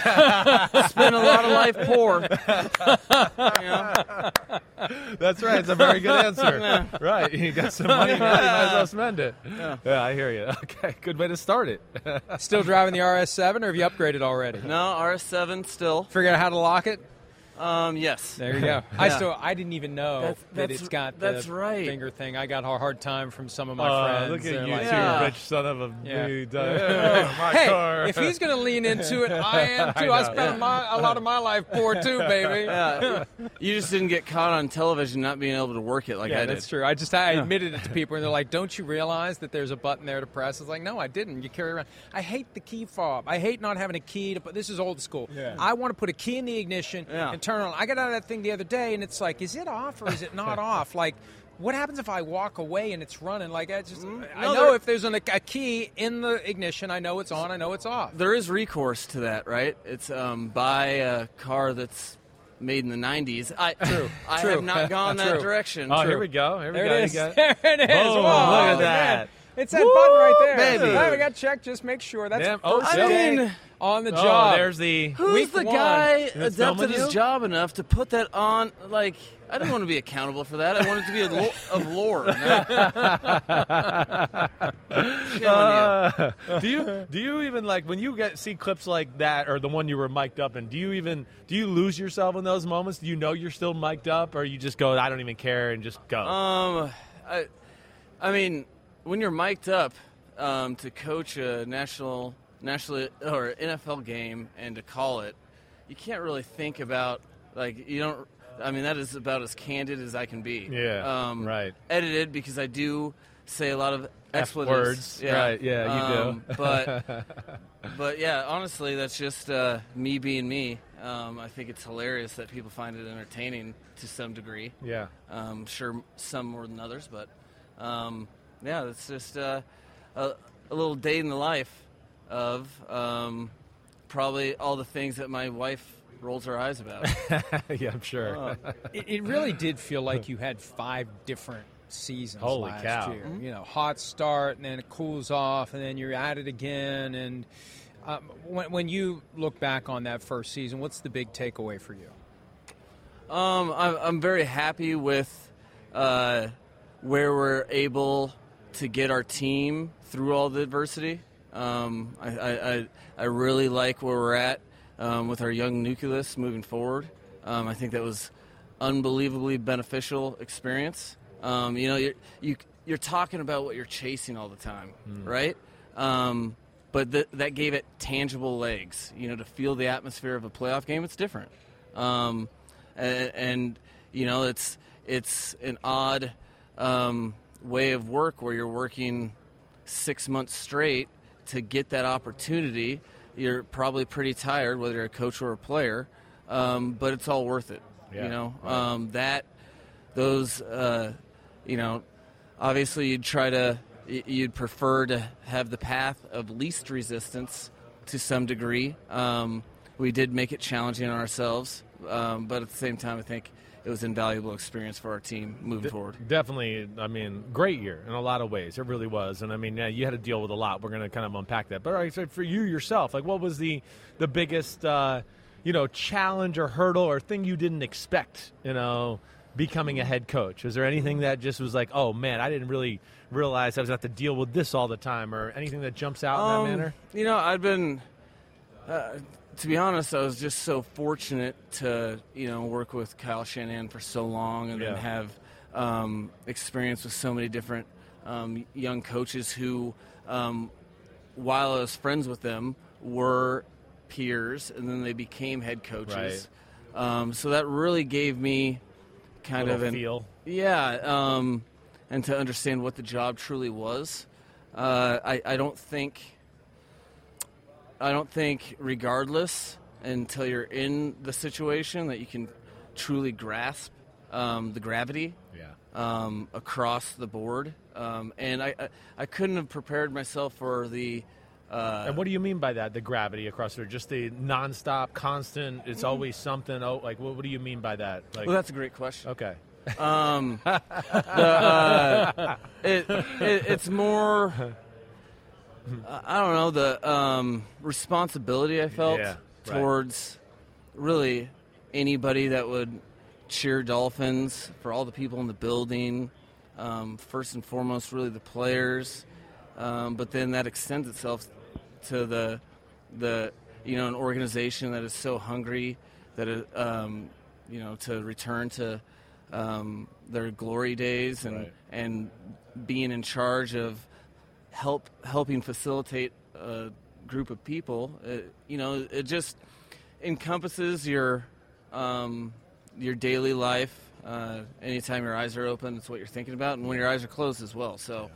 Spent a lot of life poor. Yeah. That's right. It's a very good answer. Yeah. Right. You got some money, now, you might as well spend it. Yeah. yeah, I hear you. Okay, good way to start it. Still driving the R S seven, or have you upgraded already? No, R S seven still. Figured out how to lock it? Um, yes. There you go. yeah. I still I didn't even know that's, that's, that it's got the that's right. finger thing. I got a hard time from some of my uh, friends. Look at They're you, like, yeah. rich son of a yeah. dude. Yeah. my hey, car. If he's going to lean into it, I am too. I, I spent yeah. my, a lot of my life poor too, baby. Yeah. You just didn't get caught on television not being able to work it like yeah, I did. Yeah, that's true. I just I admitted it to people, and they're like, "Don't you realize that there's a button there to press?" I was like, "No, I didn't." You carry around. I hate the key fob. I hate not having a key to put. This is old school. Yeah. I want to put a key in the ignition. Yeah. And turn on. I got out of that thing the other day, and it's like, is it off or is it not off? Like, what happens if I walk away and it's running? Like, I just, no, I know there, if there's an, a key in the ignition, I know it's on, I know it's off. There is recourse to that, right? It's um, buy a car that's made in the nineties. I, True. I True. have not gone that direction. Oh, True. Here we go. Here we there go. It is. Got... There it is. Oh, oh, look at that. Man. It's that Woo, button right there. Baby. I haven't got checked. Just make sure. That's Damn. first oh, day. I mean, on the oh, job. There's the who's the one. Guy adapted his job enough to put that on? Like, I don't want to be accountable for that. I want it to be a, lo- a lore. uh, you. do you do you even like when you get see clips like that or the one you were mic'd up in? Do you even do you lose yourself in those moments? Do you know you're still mic'd up, or you just go, I don't even care and just go? Um, I, I mean, when you're mic'd up um, to coach a national. National or N F L game and to call it, you can't really think about, like, you don't, I mean, that is about as candid as I can be. Yeah, um, right. Edited, because I do say a lot of expletives. F-words, yeah. Right, yeah, you um, do. but, but, yeah, honestly, that's just uh, me being me. Um, I think it's hilarious that people find it entertaining to some degree. Yeah. Um, sure, some more than others, but, um, yeah, it's just uh, a, a little day in the life of um, probably all the things that my wife rolls her eyes about. Yeah, I'm sure. Uh, it, it really did feel like you had five different seasons Holy last cow. year. Mm-hmm. You know, hot start, and then it cools off, and then you're at it again. And um, when, when you look back on that first season, what's the big takeaway for you? Um, I'm, I'm very happy with uh, where we're able to get our team through all the adversity. Um, I, I, I really like where we're at um, with our young nucleus moving forward. Um, I think that was unbelievably beneficial experience. Um, you know, you're, you, you're talking about what you're chasing all the time, mm. right? Um, but th- that gave it tangible legs. You know, to feel the atmosphere of a playoff game, it's different. Um, and, and, you know, it's it's an odd um, way of work where you're working six months straight to get that opportunity. You're probably pretty tired, whether you're a coach or a player, um, but it's all worth it. Yeah, you know, right. um, that, those, uh, you know, obviously you'd try to, you'd prefer to have the path of least resistance to some degree. Um, we did make it challenging on ourselves, um, but at the same time, I think it was an invaluable experience for our team moving De- forward. Definitely, I mean, great year in a lot of ways. It really was. And, I mean, yeah, you had to deal with a lot. We're going to kind of unpack that. But right, so for you yourself, like, what was the, the biggest, uh, you know, challenge or hurdle or thing you didn't expect, you know, becoming a head coach? Is there anything that just was like, oh, man, I didn't really realize I was going to have to deal with this all the time, or anything that jumps out um, in that manner? You know, I've been uh, – to be honest, I was just so fortunate to, you know, work with Kyle Shanahan for so long, and yeah. then have um, experience with so many different um, young coaches who, um, while I was friends with them, were peers, and then they became head coaches. Right. Um, so that really gave me kind of an feel. Yeah, um, and to understand what the job truly was. Uh, I, I don't think... I don't think, regardless, until you're in the situation, that you can truly grasp um, the gravity yeah. um, across the board. Um, and I, I, I couldn't have prepared myself for the... Uh, and what do you mean by that, the gravity across there? Just the nonstop, constant, it's mm-hmm. always something? Oh, like, what, what do you mean by that? Like, well, that's a great question. Okay. Um, the, uh, it, it, it's more... I don't know, the um, responsibility I felt yeah, right. towards really anybody that would cheer Dolphins, for all the people in the building, um, first and foremost really the players, um, but then that extends itself to the, the you know, an organization that is so hungry that it, um, you know, to return to um, their glory days and right. and being in charge of help helping facilitate a group of people. It, you know, it just encompasses your um, your daily life. Uh, anytime your eyes are open, it's what you're thinking about, and when your eyes are closed as well. So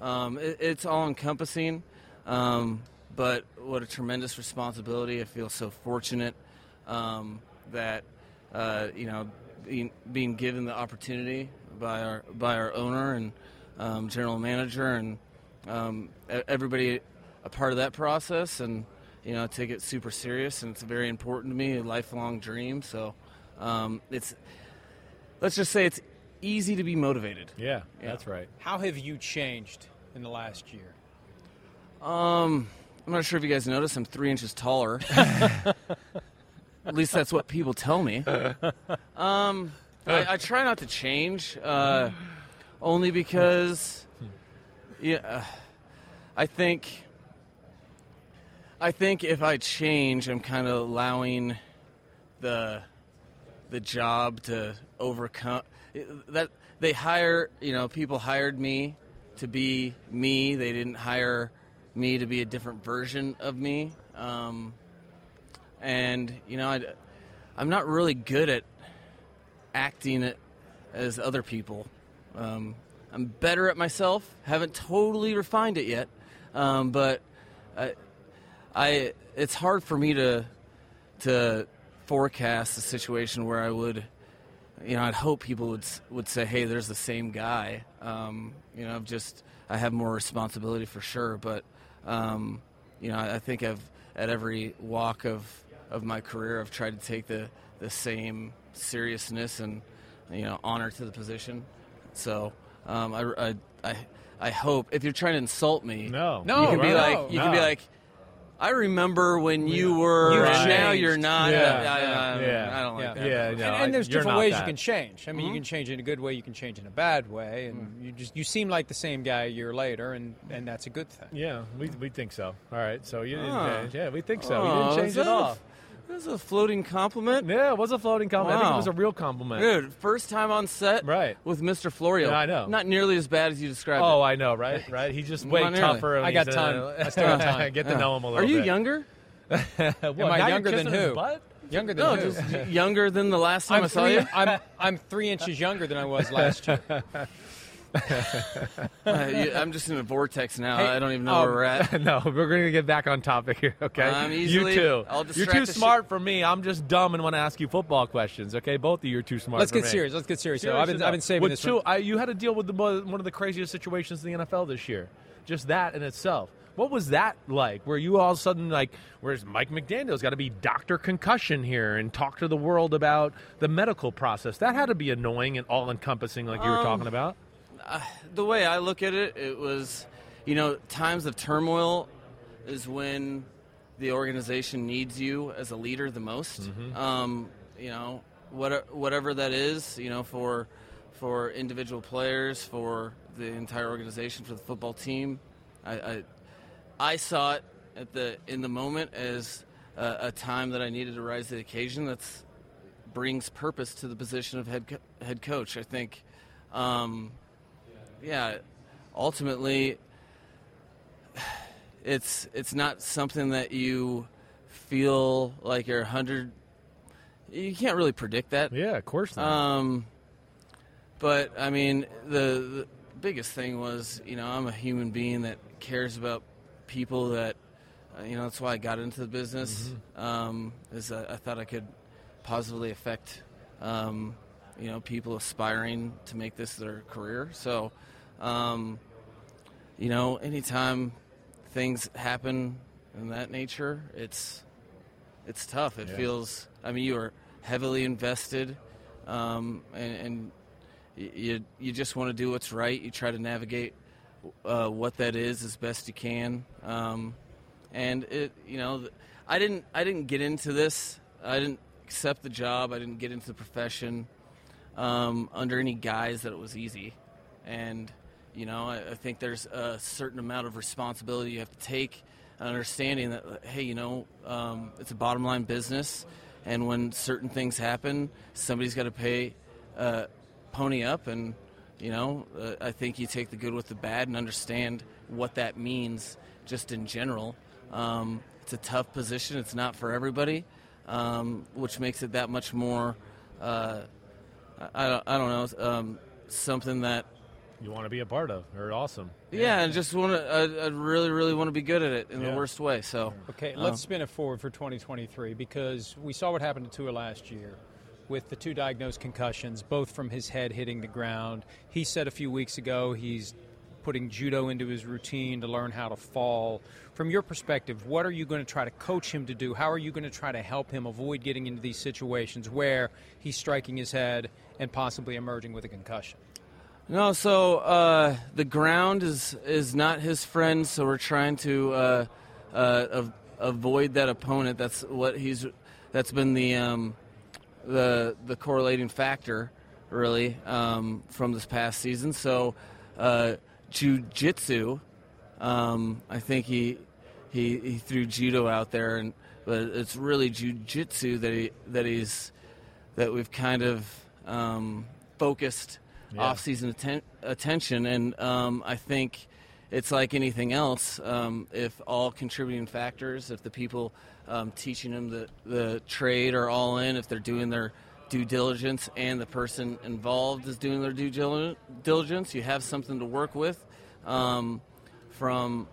um, it, it's all encompassing. Um, but what a tremendous responsibility! I feel so fortunate um, that uh, you know being, being given the opportunity by our by our owner and um, general manager and Um, everybody a part of that process, and you know I take it super serious, and it's very important to me, a lifelong dream. So um, it's let's just say it's easy to be motivated. Yeah, yeah, that's right. How have you changed in the last year? Um, I'm not sure if you guys noticed, I'm three inches taller. At least that's what people tell me. Um, I, I try not to change, uh, only because, yeah, I think, I think if I change, I'm kind of allowing the the job to overcome that. They hire, you know, people hired me to be me. They didn't hire me to be a different version of me. Um, and, you know, I, I'm not really good at acting it as other people. Um, I'm better at myself. Haven't totally refined it yet. Um, but I, I, it's hard for me to to forecast a situation where I would, you know, I'd hope people would would say, hey, there's the same guy. Um, you know, I've just, I have more responsibility for sure. But, um, you know, I, I think I've, at every walk of, of my career, I've tried to take the, the same seriousness and, you know, honor to the position. So um, I, I, I, I hope, if you're trying to insult me, no, you can be right. like, you no. can be like, I remember when you yeah. were, you and now you're not. Yeah. I, I, I, yeah. I don't like yeah. that. Yeah, no, and, and there's different ways that. you can change. I mean, mm-hmm. you can change in a good way, you can change in a bad way, and mm-hmm. you just you seem like the same guy a year later, and, and that's a good thing. Yeah, we we think so. All right, so you didn't oh. change. Yeah, we think so. Oh, you didn't change at all. That was a floating compliment. Yeah, it was a floating compliment. Wow. I think it was a real compliment. Dude, first time on set right. with Mister Florio. Yeah, I know. Not nearly as bad as you described oh, it. Oh, I know, right? Right. He's just way tougher. I got time. Uh, I still got time. Get to yeah. know him a little bit. Are you bit. younger? What, Am I younger than who? Butt? Younger than no, who? Just younger than the last time I'm I saw three, you? I'm, I'm three inches younger than I was last year. uh, yeah, I'm just in a vortex now. Hey, I don't even know um, where we're at. No, we're going to get back on topic here, okay? I'm easily, you too. I'll you're too smart sh- for me. I'm just dumb and want to ask you football questions, okay? Both of you are too smart Let's for me. Let's get serious. Let's get serious. serious so I've, been, I've been saving with this two, I, You had to deal with the, one of the craziest situations in the N F L this year. Just that in itself. What was that like? Were you all of a sudden like, where's Mike McDaniel's got to be Doctor Concussion here and talk to the world about the medical process? That had to be annoying and all-encompassing like you um, were talking about. Uh, the way I look at it, it was, you know, times of turmoil is when the organization needs you as a leader the most. Mm-hmm. Um, you know, what, whatever that is, you know, for for individual players, for the entire organization, for the football team. I I, I saw it at the in the moment as a, a time that I needed to rise to the occasion. That brings purpose to the position of head co- head coach. I think. Um, Yeah, ultimately, it's it's not something that you feel like you're one hundred. You can't really predict that. Yeah, of course not. Um, but, I mean, the, the biggest thing was, you know, I'm a human being that cares about people that, you know, that's why I got into the business, mm-hmm. um, is I, I thought I could positively affect um you know, people aspiring to make this their career. So, um, you know, anytime things happen in that nature, it's it's tough. It yeah. feels, I mean, you are heavily invested, um, and, and you you just want to do what's right. You try to navigate uh, what that is as best you can. Um, and it, you know, I didn't I didn't get into this. I didn't accept the job. I didn't get into the profession. Um, under any guise that it was easy. And, you know, I, I think there's a certain amount of responsibility you have to take, understanding that, hey, you know, um, it's a bottom line business, and when certain things happen, somebody's got to pay, uh, pony up, and, you know, uh, I think you take the good with the bad and understand what that means just in general. Um, it's a tough position. It's not for everybody, um, which makes it that much more uh, I don't, I don't know, um, something that you want to be a part of, or awesome. Yeah, yeah. I just want to. I, I really, really want to be good at it in yeah. the worst way. So okay, um, let's spin it forward for twenty twenty-three, because we saw what happened to Tua last year with the two diagnosed concussions, both from his head hitting the ground. He said a few weeks ago he's putting judo into his routine to learn how to fall. From your perspective, what are you going to try to coach him to do? How are you going to try to help him avoid getting into these situations where he's striking his head and possibly emerging with a concussion? No, so uh, the ground is, is not his friend, so we're trying to uh, uh, avoid that opponent. That's what he's. That's been the um, the the correlating factor, really, um, from this past season. So, uh, jiu-jitsu. Um, I think he, he he threw judo out there, and but it's really jiu-jitsu that he that he's that we've kind of um, focused yeah. off-season atten- attention, and um, I think it's like anything else. Um, if all contributing factors, if the people um, teaching them the, the trade are all in, if they're doing their due diligence, and the person involved is doing their due diligence, you have something to work with. Um, from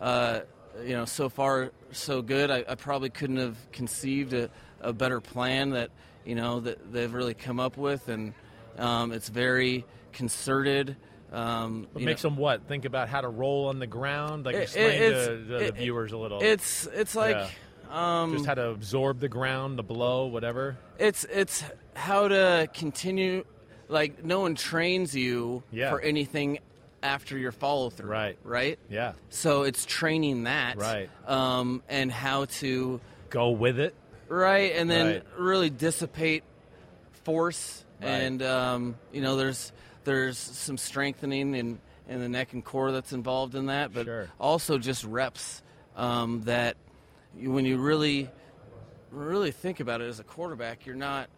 uh, you know, so far so good. I, I probably couldn't have conceived a, a better plan that you know that they've really come up with, and um, it's very concerted. Um, it makes know. them what? Think about how to roll on the ground? Like it, explain it, to the, it, the viewers a little. It's it's like yeah. um, just how to absorb the ground, the blow, whatever. It's it's how to continue. Like no one trains you yeah. for anything after your follow through, right? Right? Yeah. So it's training that, right? Um, and how to go with it, right? And then right. really dissipate force, right. and um, you know, there's. There's some strengthening in, in the neck and core that's involved in that, but sure. also just reps um, that you, when you really really think about it as a quarterback, you're not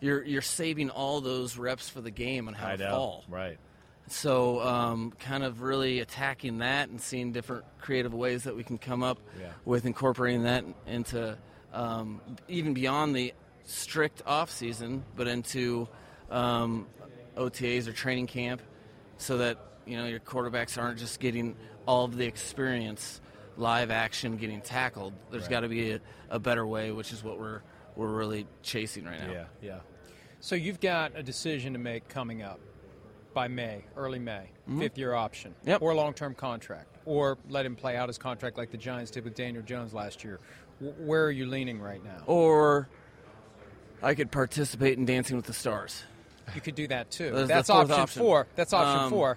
you're you're saving all those reps for the game and how I to know. fall. Right. So um, kind of really attacking that and seeing different creative ways that we can come up yeah. with incorporating that into um, even beyond the strict off season, but into um, O T As or training camp, so that you know your quarterbacks aren't just getting all of the experience, live action, getting tackled. There's right. got to be a, a better way, which is what we're we're really chasing right now. Yeah, yeah. So you've got a decision to make coming up by May, early May, mm-hmm. fifth-year option, yep. or long-term contract, or let him play out his contract like the Giants did with Daniel Jones last year. W- where are you leaning right now? Or I could participate in Dancing with the Stars. You could do that, too. That's, That's option, option four. That's option um, four.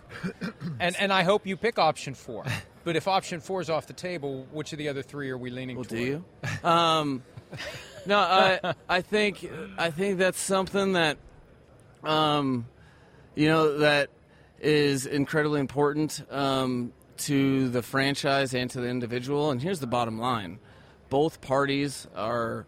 And and I hope you pick option four. But if option four is off the table, which of the other three are we leaning well, toward? Do you? um, no, I I think I think that's something that, um, you know, that is incredibly important um, to the franchise and to the individual. And here's the bottom line. Both parties are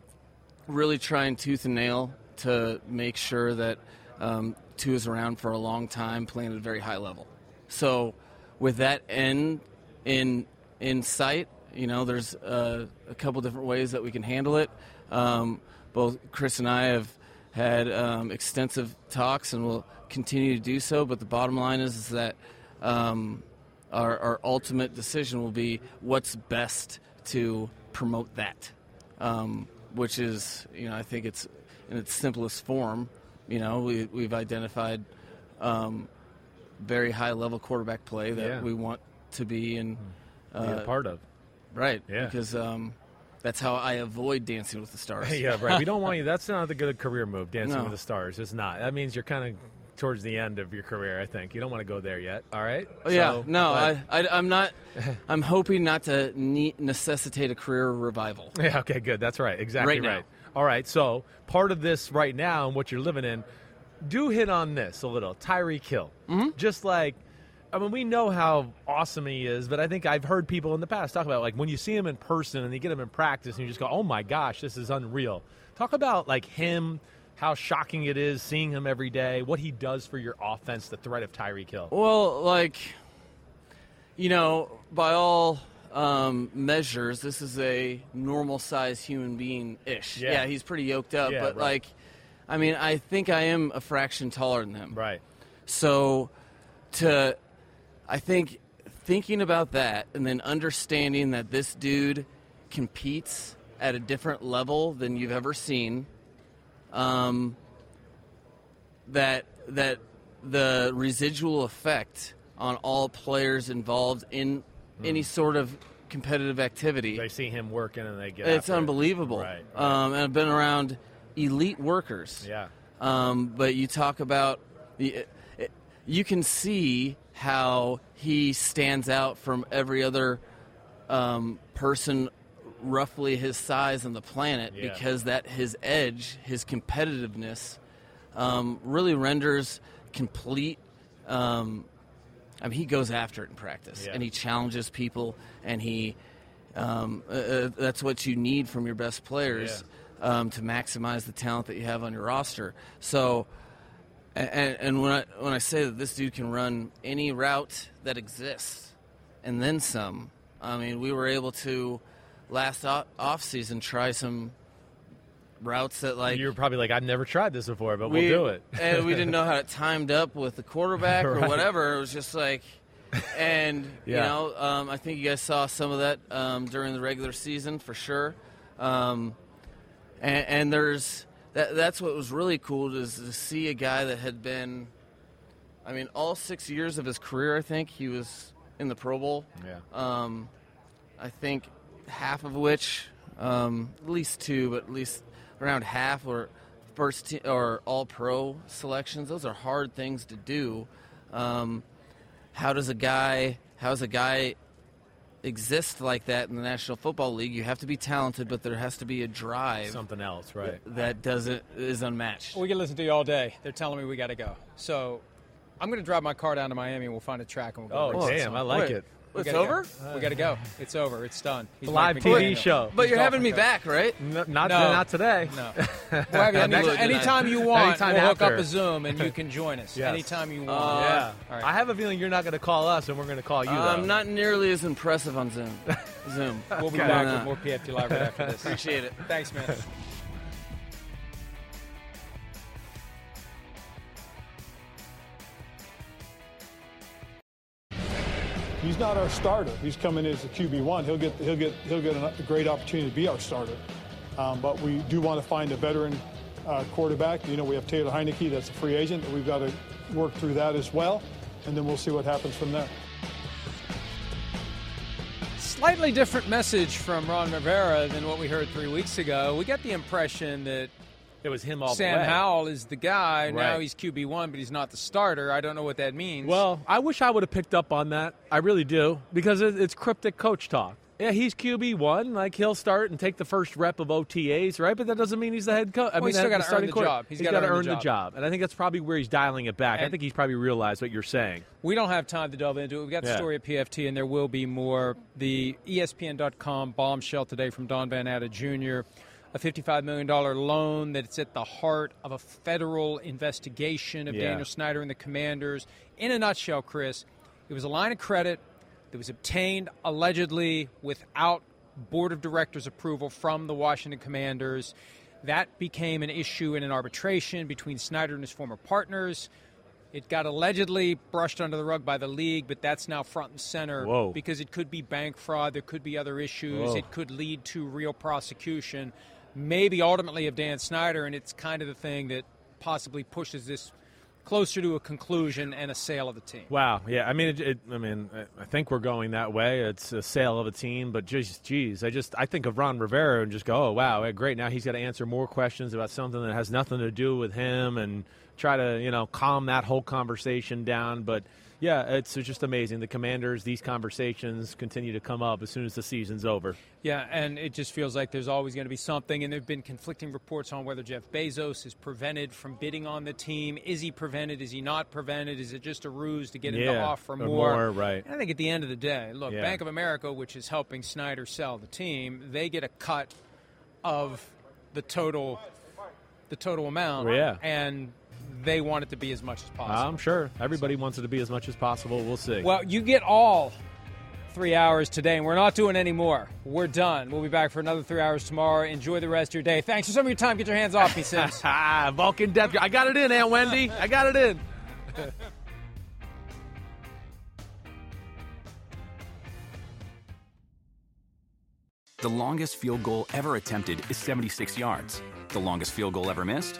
really trying tooth and nail to make sure that Um, Tua is around for a long time, playing at a very high level. So, with that end in in sight, you know, there's uh, a couple different ways that we can handle it. Um, both Chris and I have had um, extensive talks, and we'll continue to do so. But the bottom line is, is that um, our, our ultimate decision will be what's best to promote that, um, which is, you know, I think it's in its simplest form. You know, we, we've identified um, very high-level quarterback play that yeah. we want to be in, uh, be a part of. Right, yeah. Because um, that's how I avoid Dancing with the Stars. yeah, right. We don't want you. That's not a good career move, Dancing no. with the Stars. It's not. That means you're kind of towards the end of your career, I think. You don't want to go there yet, all right? Yeah, so, no, I, I, I'm not. I'm hoping not to ne- necessitate a career revival. Yeah, okay, good. That's right. Exactly right. right. All right, so part of this right now and what you're living in, do hit on this a little, Tyreek Hill. Mm-hmm. Just like, I mean, we know how awesome he is, but I think I've heard people in the past talk about, like, when you see him in person and you get him in practice and you just go, oh, my gosh, this is unreal. Talk about, like, him, how shocking it is seeing him every day, what he does for your offense, the threat of Tyreek Hill. Well, like, you know, by all – Um, measures, this is a normal-sized human being-ish. Yeah. yeah, he's pretty yoked up, yeah, but, right. like, I mean, I think I am a fraction taller than him. Right. So, to, I think, thinking about that and then understanding that this dude competes at a different level than you've ever seen, um, that that the residual effect on all players involved in any sort of competitive activity. They see him working and they get It's unbelievable. It. Right, right. Um, and I've been around elite workers. Yeah. Um, but you talk about, you can see how he stands out from every other uh, um, person roughly his size on the planet, yeah. because that his edge, his competitiveness, um, really renders complete. Um, I mean, he goes after it in practice, yeah. and he challenges people, and he. Um, uh, that's what you need from your best players yeah. um, to maximize the talent that you have on your roster. So, and, and when I when I say that this dude can run any route that exists, and then some. I mean, we were able to last off season try some routes that like you were probably like I've never tried this before, but we, we'll do it. And we didn't know how it timed up with the quarterback right. or whatever. It was just like. And, yeah. you know, um, I think you guys saw some of that um, during the regular season for sure. Um, and, and there's that, that's what was really cool is to see a guy that had been, I mean, all six years of his career, I think, he was in the Pro Bowl. Yeah. Um, I think half of which, um, at least two, but at least around half were first te- or all-pro selections. Those are hard things to do. Um How does a guy how does a guy exist like that in the National Football League? You have to be talented, but there has to be a drive. Something else, right. That doesn't is unmatched. We can listen to you all day. They're telling me we got to go. So I'm going to drive my car down to Miami, and we'll find a track. And we'll go oh, damn, I like Wait, it. It's over? Go. We got to go. It's over. It's done. He's live T V show. But He's you're having me coach. Back, right? No, not, no. not today. No. We'll have you any, anytime you want, anytime we'll after. Hook up a Zoom, and you can join us. Yes. Anytime you want. Uh, yeah. All right. I have a feeling you're not going to call us, and we're going to call you, though. I'm not nearly as impressive on Zoom. Zoom. We'll be okay. back with more P F T Live right after this. Appreciate it. Thanks, man. He's not our starter. He's coming in as a Q B one. He'll get he'll get he'll get a great opportunity to be our starter. Um, but we do want to find a veteran uh, quarterback. You know, we have Taylor Heineke. That's a free agent. We've got to work through that as well, and then we'll see what happens from there. Slightly different message from Ron Rivera than what we heard three weeks ago. We got the impression that it was him all Sam the way. Howell is the guy. Right. Now he's Q B one, but he's not the starter. I don't know what that means. Well, I wish I would have picked up on that. I really do, because it's cryptic coach talk. Yeah, he's Q B one. Like, he'll start and take the first rep of O T As, right? But that doesn't mean he's the head coach. I well, mean, he's still got to earn the court. job. He's, he's got to earn the job. the job. And I think that's probably where he's dialing it back. And I think he's probably realized what you're saying. We don't have time to delve into it. We've got the yeah. story at P F T, and there will be more. The E S P N dot com bombshell today from Don Van Atta Junior, a fifty-five million dollars loan that's at the heart of a federal investigation of yeah. Daniel Snyder and the Commanders. In a nutshell, Chris, it was a line of credit that was obtained allegedly without board of directors approval from the Washington Commanders. That became an issue in an arbitration between Snyder and his former partners. It got allegedly brushed under the rug by the league, but that's now front and center Whoa. because it could be bank fraud. There could be other issues. Whoa. It could lead to real prosecution. Maybe ultimately of Dan Snyder, and it's kind of the thing that possibly pushes this closer to a conclusion and a sale of the team. Wow, yeah, I mean, it, it, I mean, I think we're going that way. It's a sale of a team, but just, geez, I just, I think of Ron Rivera and just go, oh wow, great. Now he's got to answer more questions about something that has nothing to do with him, and try to, you know, calm that whole conversation down. But yeah, it's just amazing. The Commanders, these conversations continue to come up as soon as the season's over. Yeah, and it just feels like there's always going to be something. And there have been conflicting reports on whether Jeff Bezos is prevented from bidding on the team. Is he prevented? Is he not prevented? Is it just a ruse to get him yeah, to offer more? more right. And I think at the end of the day, look, yeah. Bank of America, which is helping Snyder sell the team, they get a cut of the total, the total amount. Oh, yeah. And they want it to be as much as possible. I'm sure. Everybody so. wants it to be as much as possible. We'll see. Well, you get all three hours today, and we're not doing any more. We're done. We'll be back for another three hours tomorrow. Enjoy the rest of your day. Thanks for some of your time. Get your hands off me, Sims. Vulcan Death. I got it in, Aunt Wendy. I got it in. The longest field goal ever attempted is seventy-six yards. The longest field goal ever missed?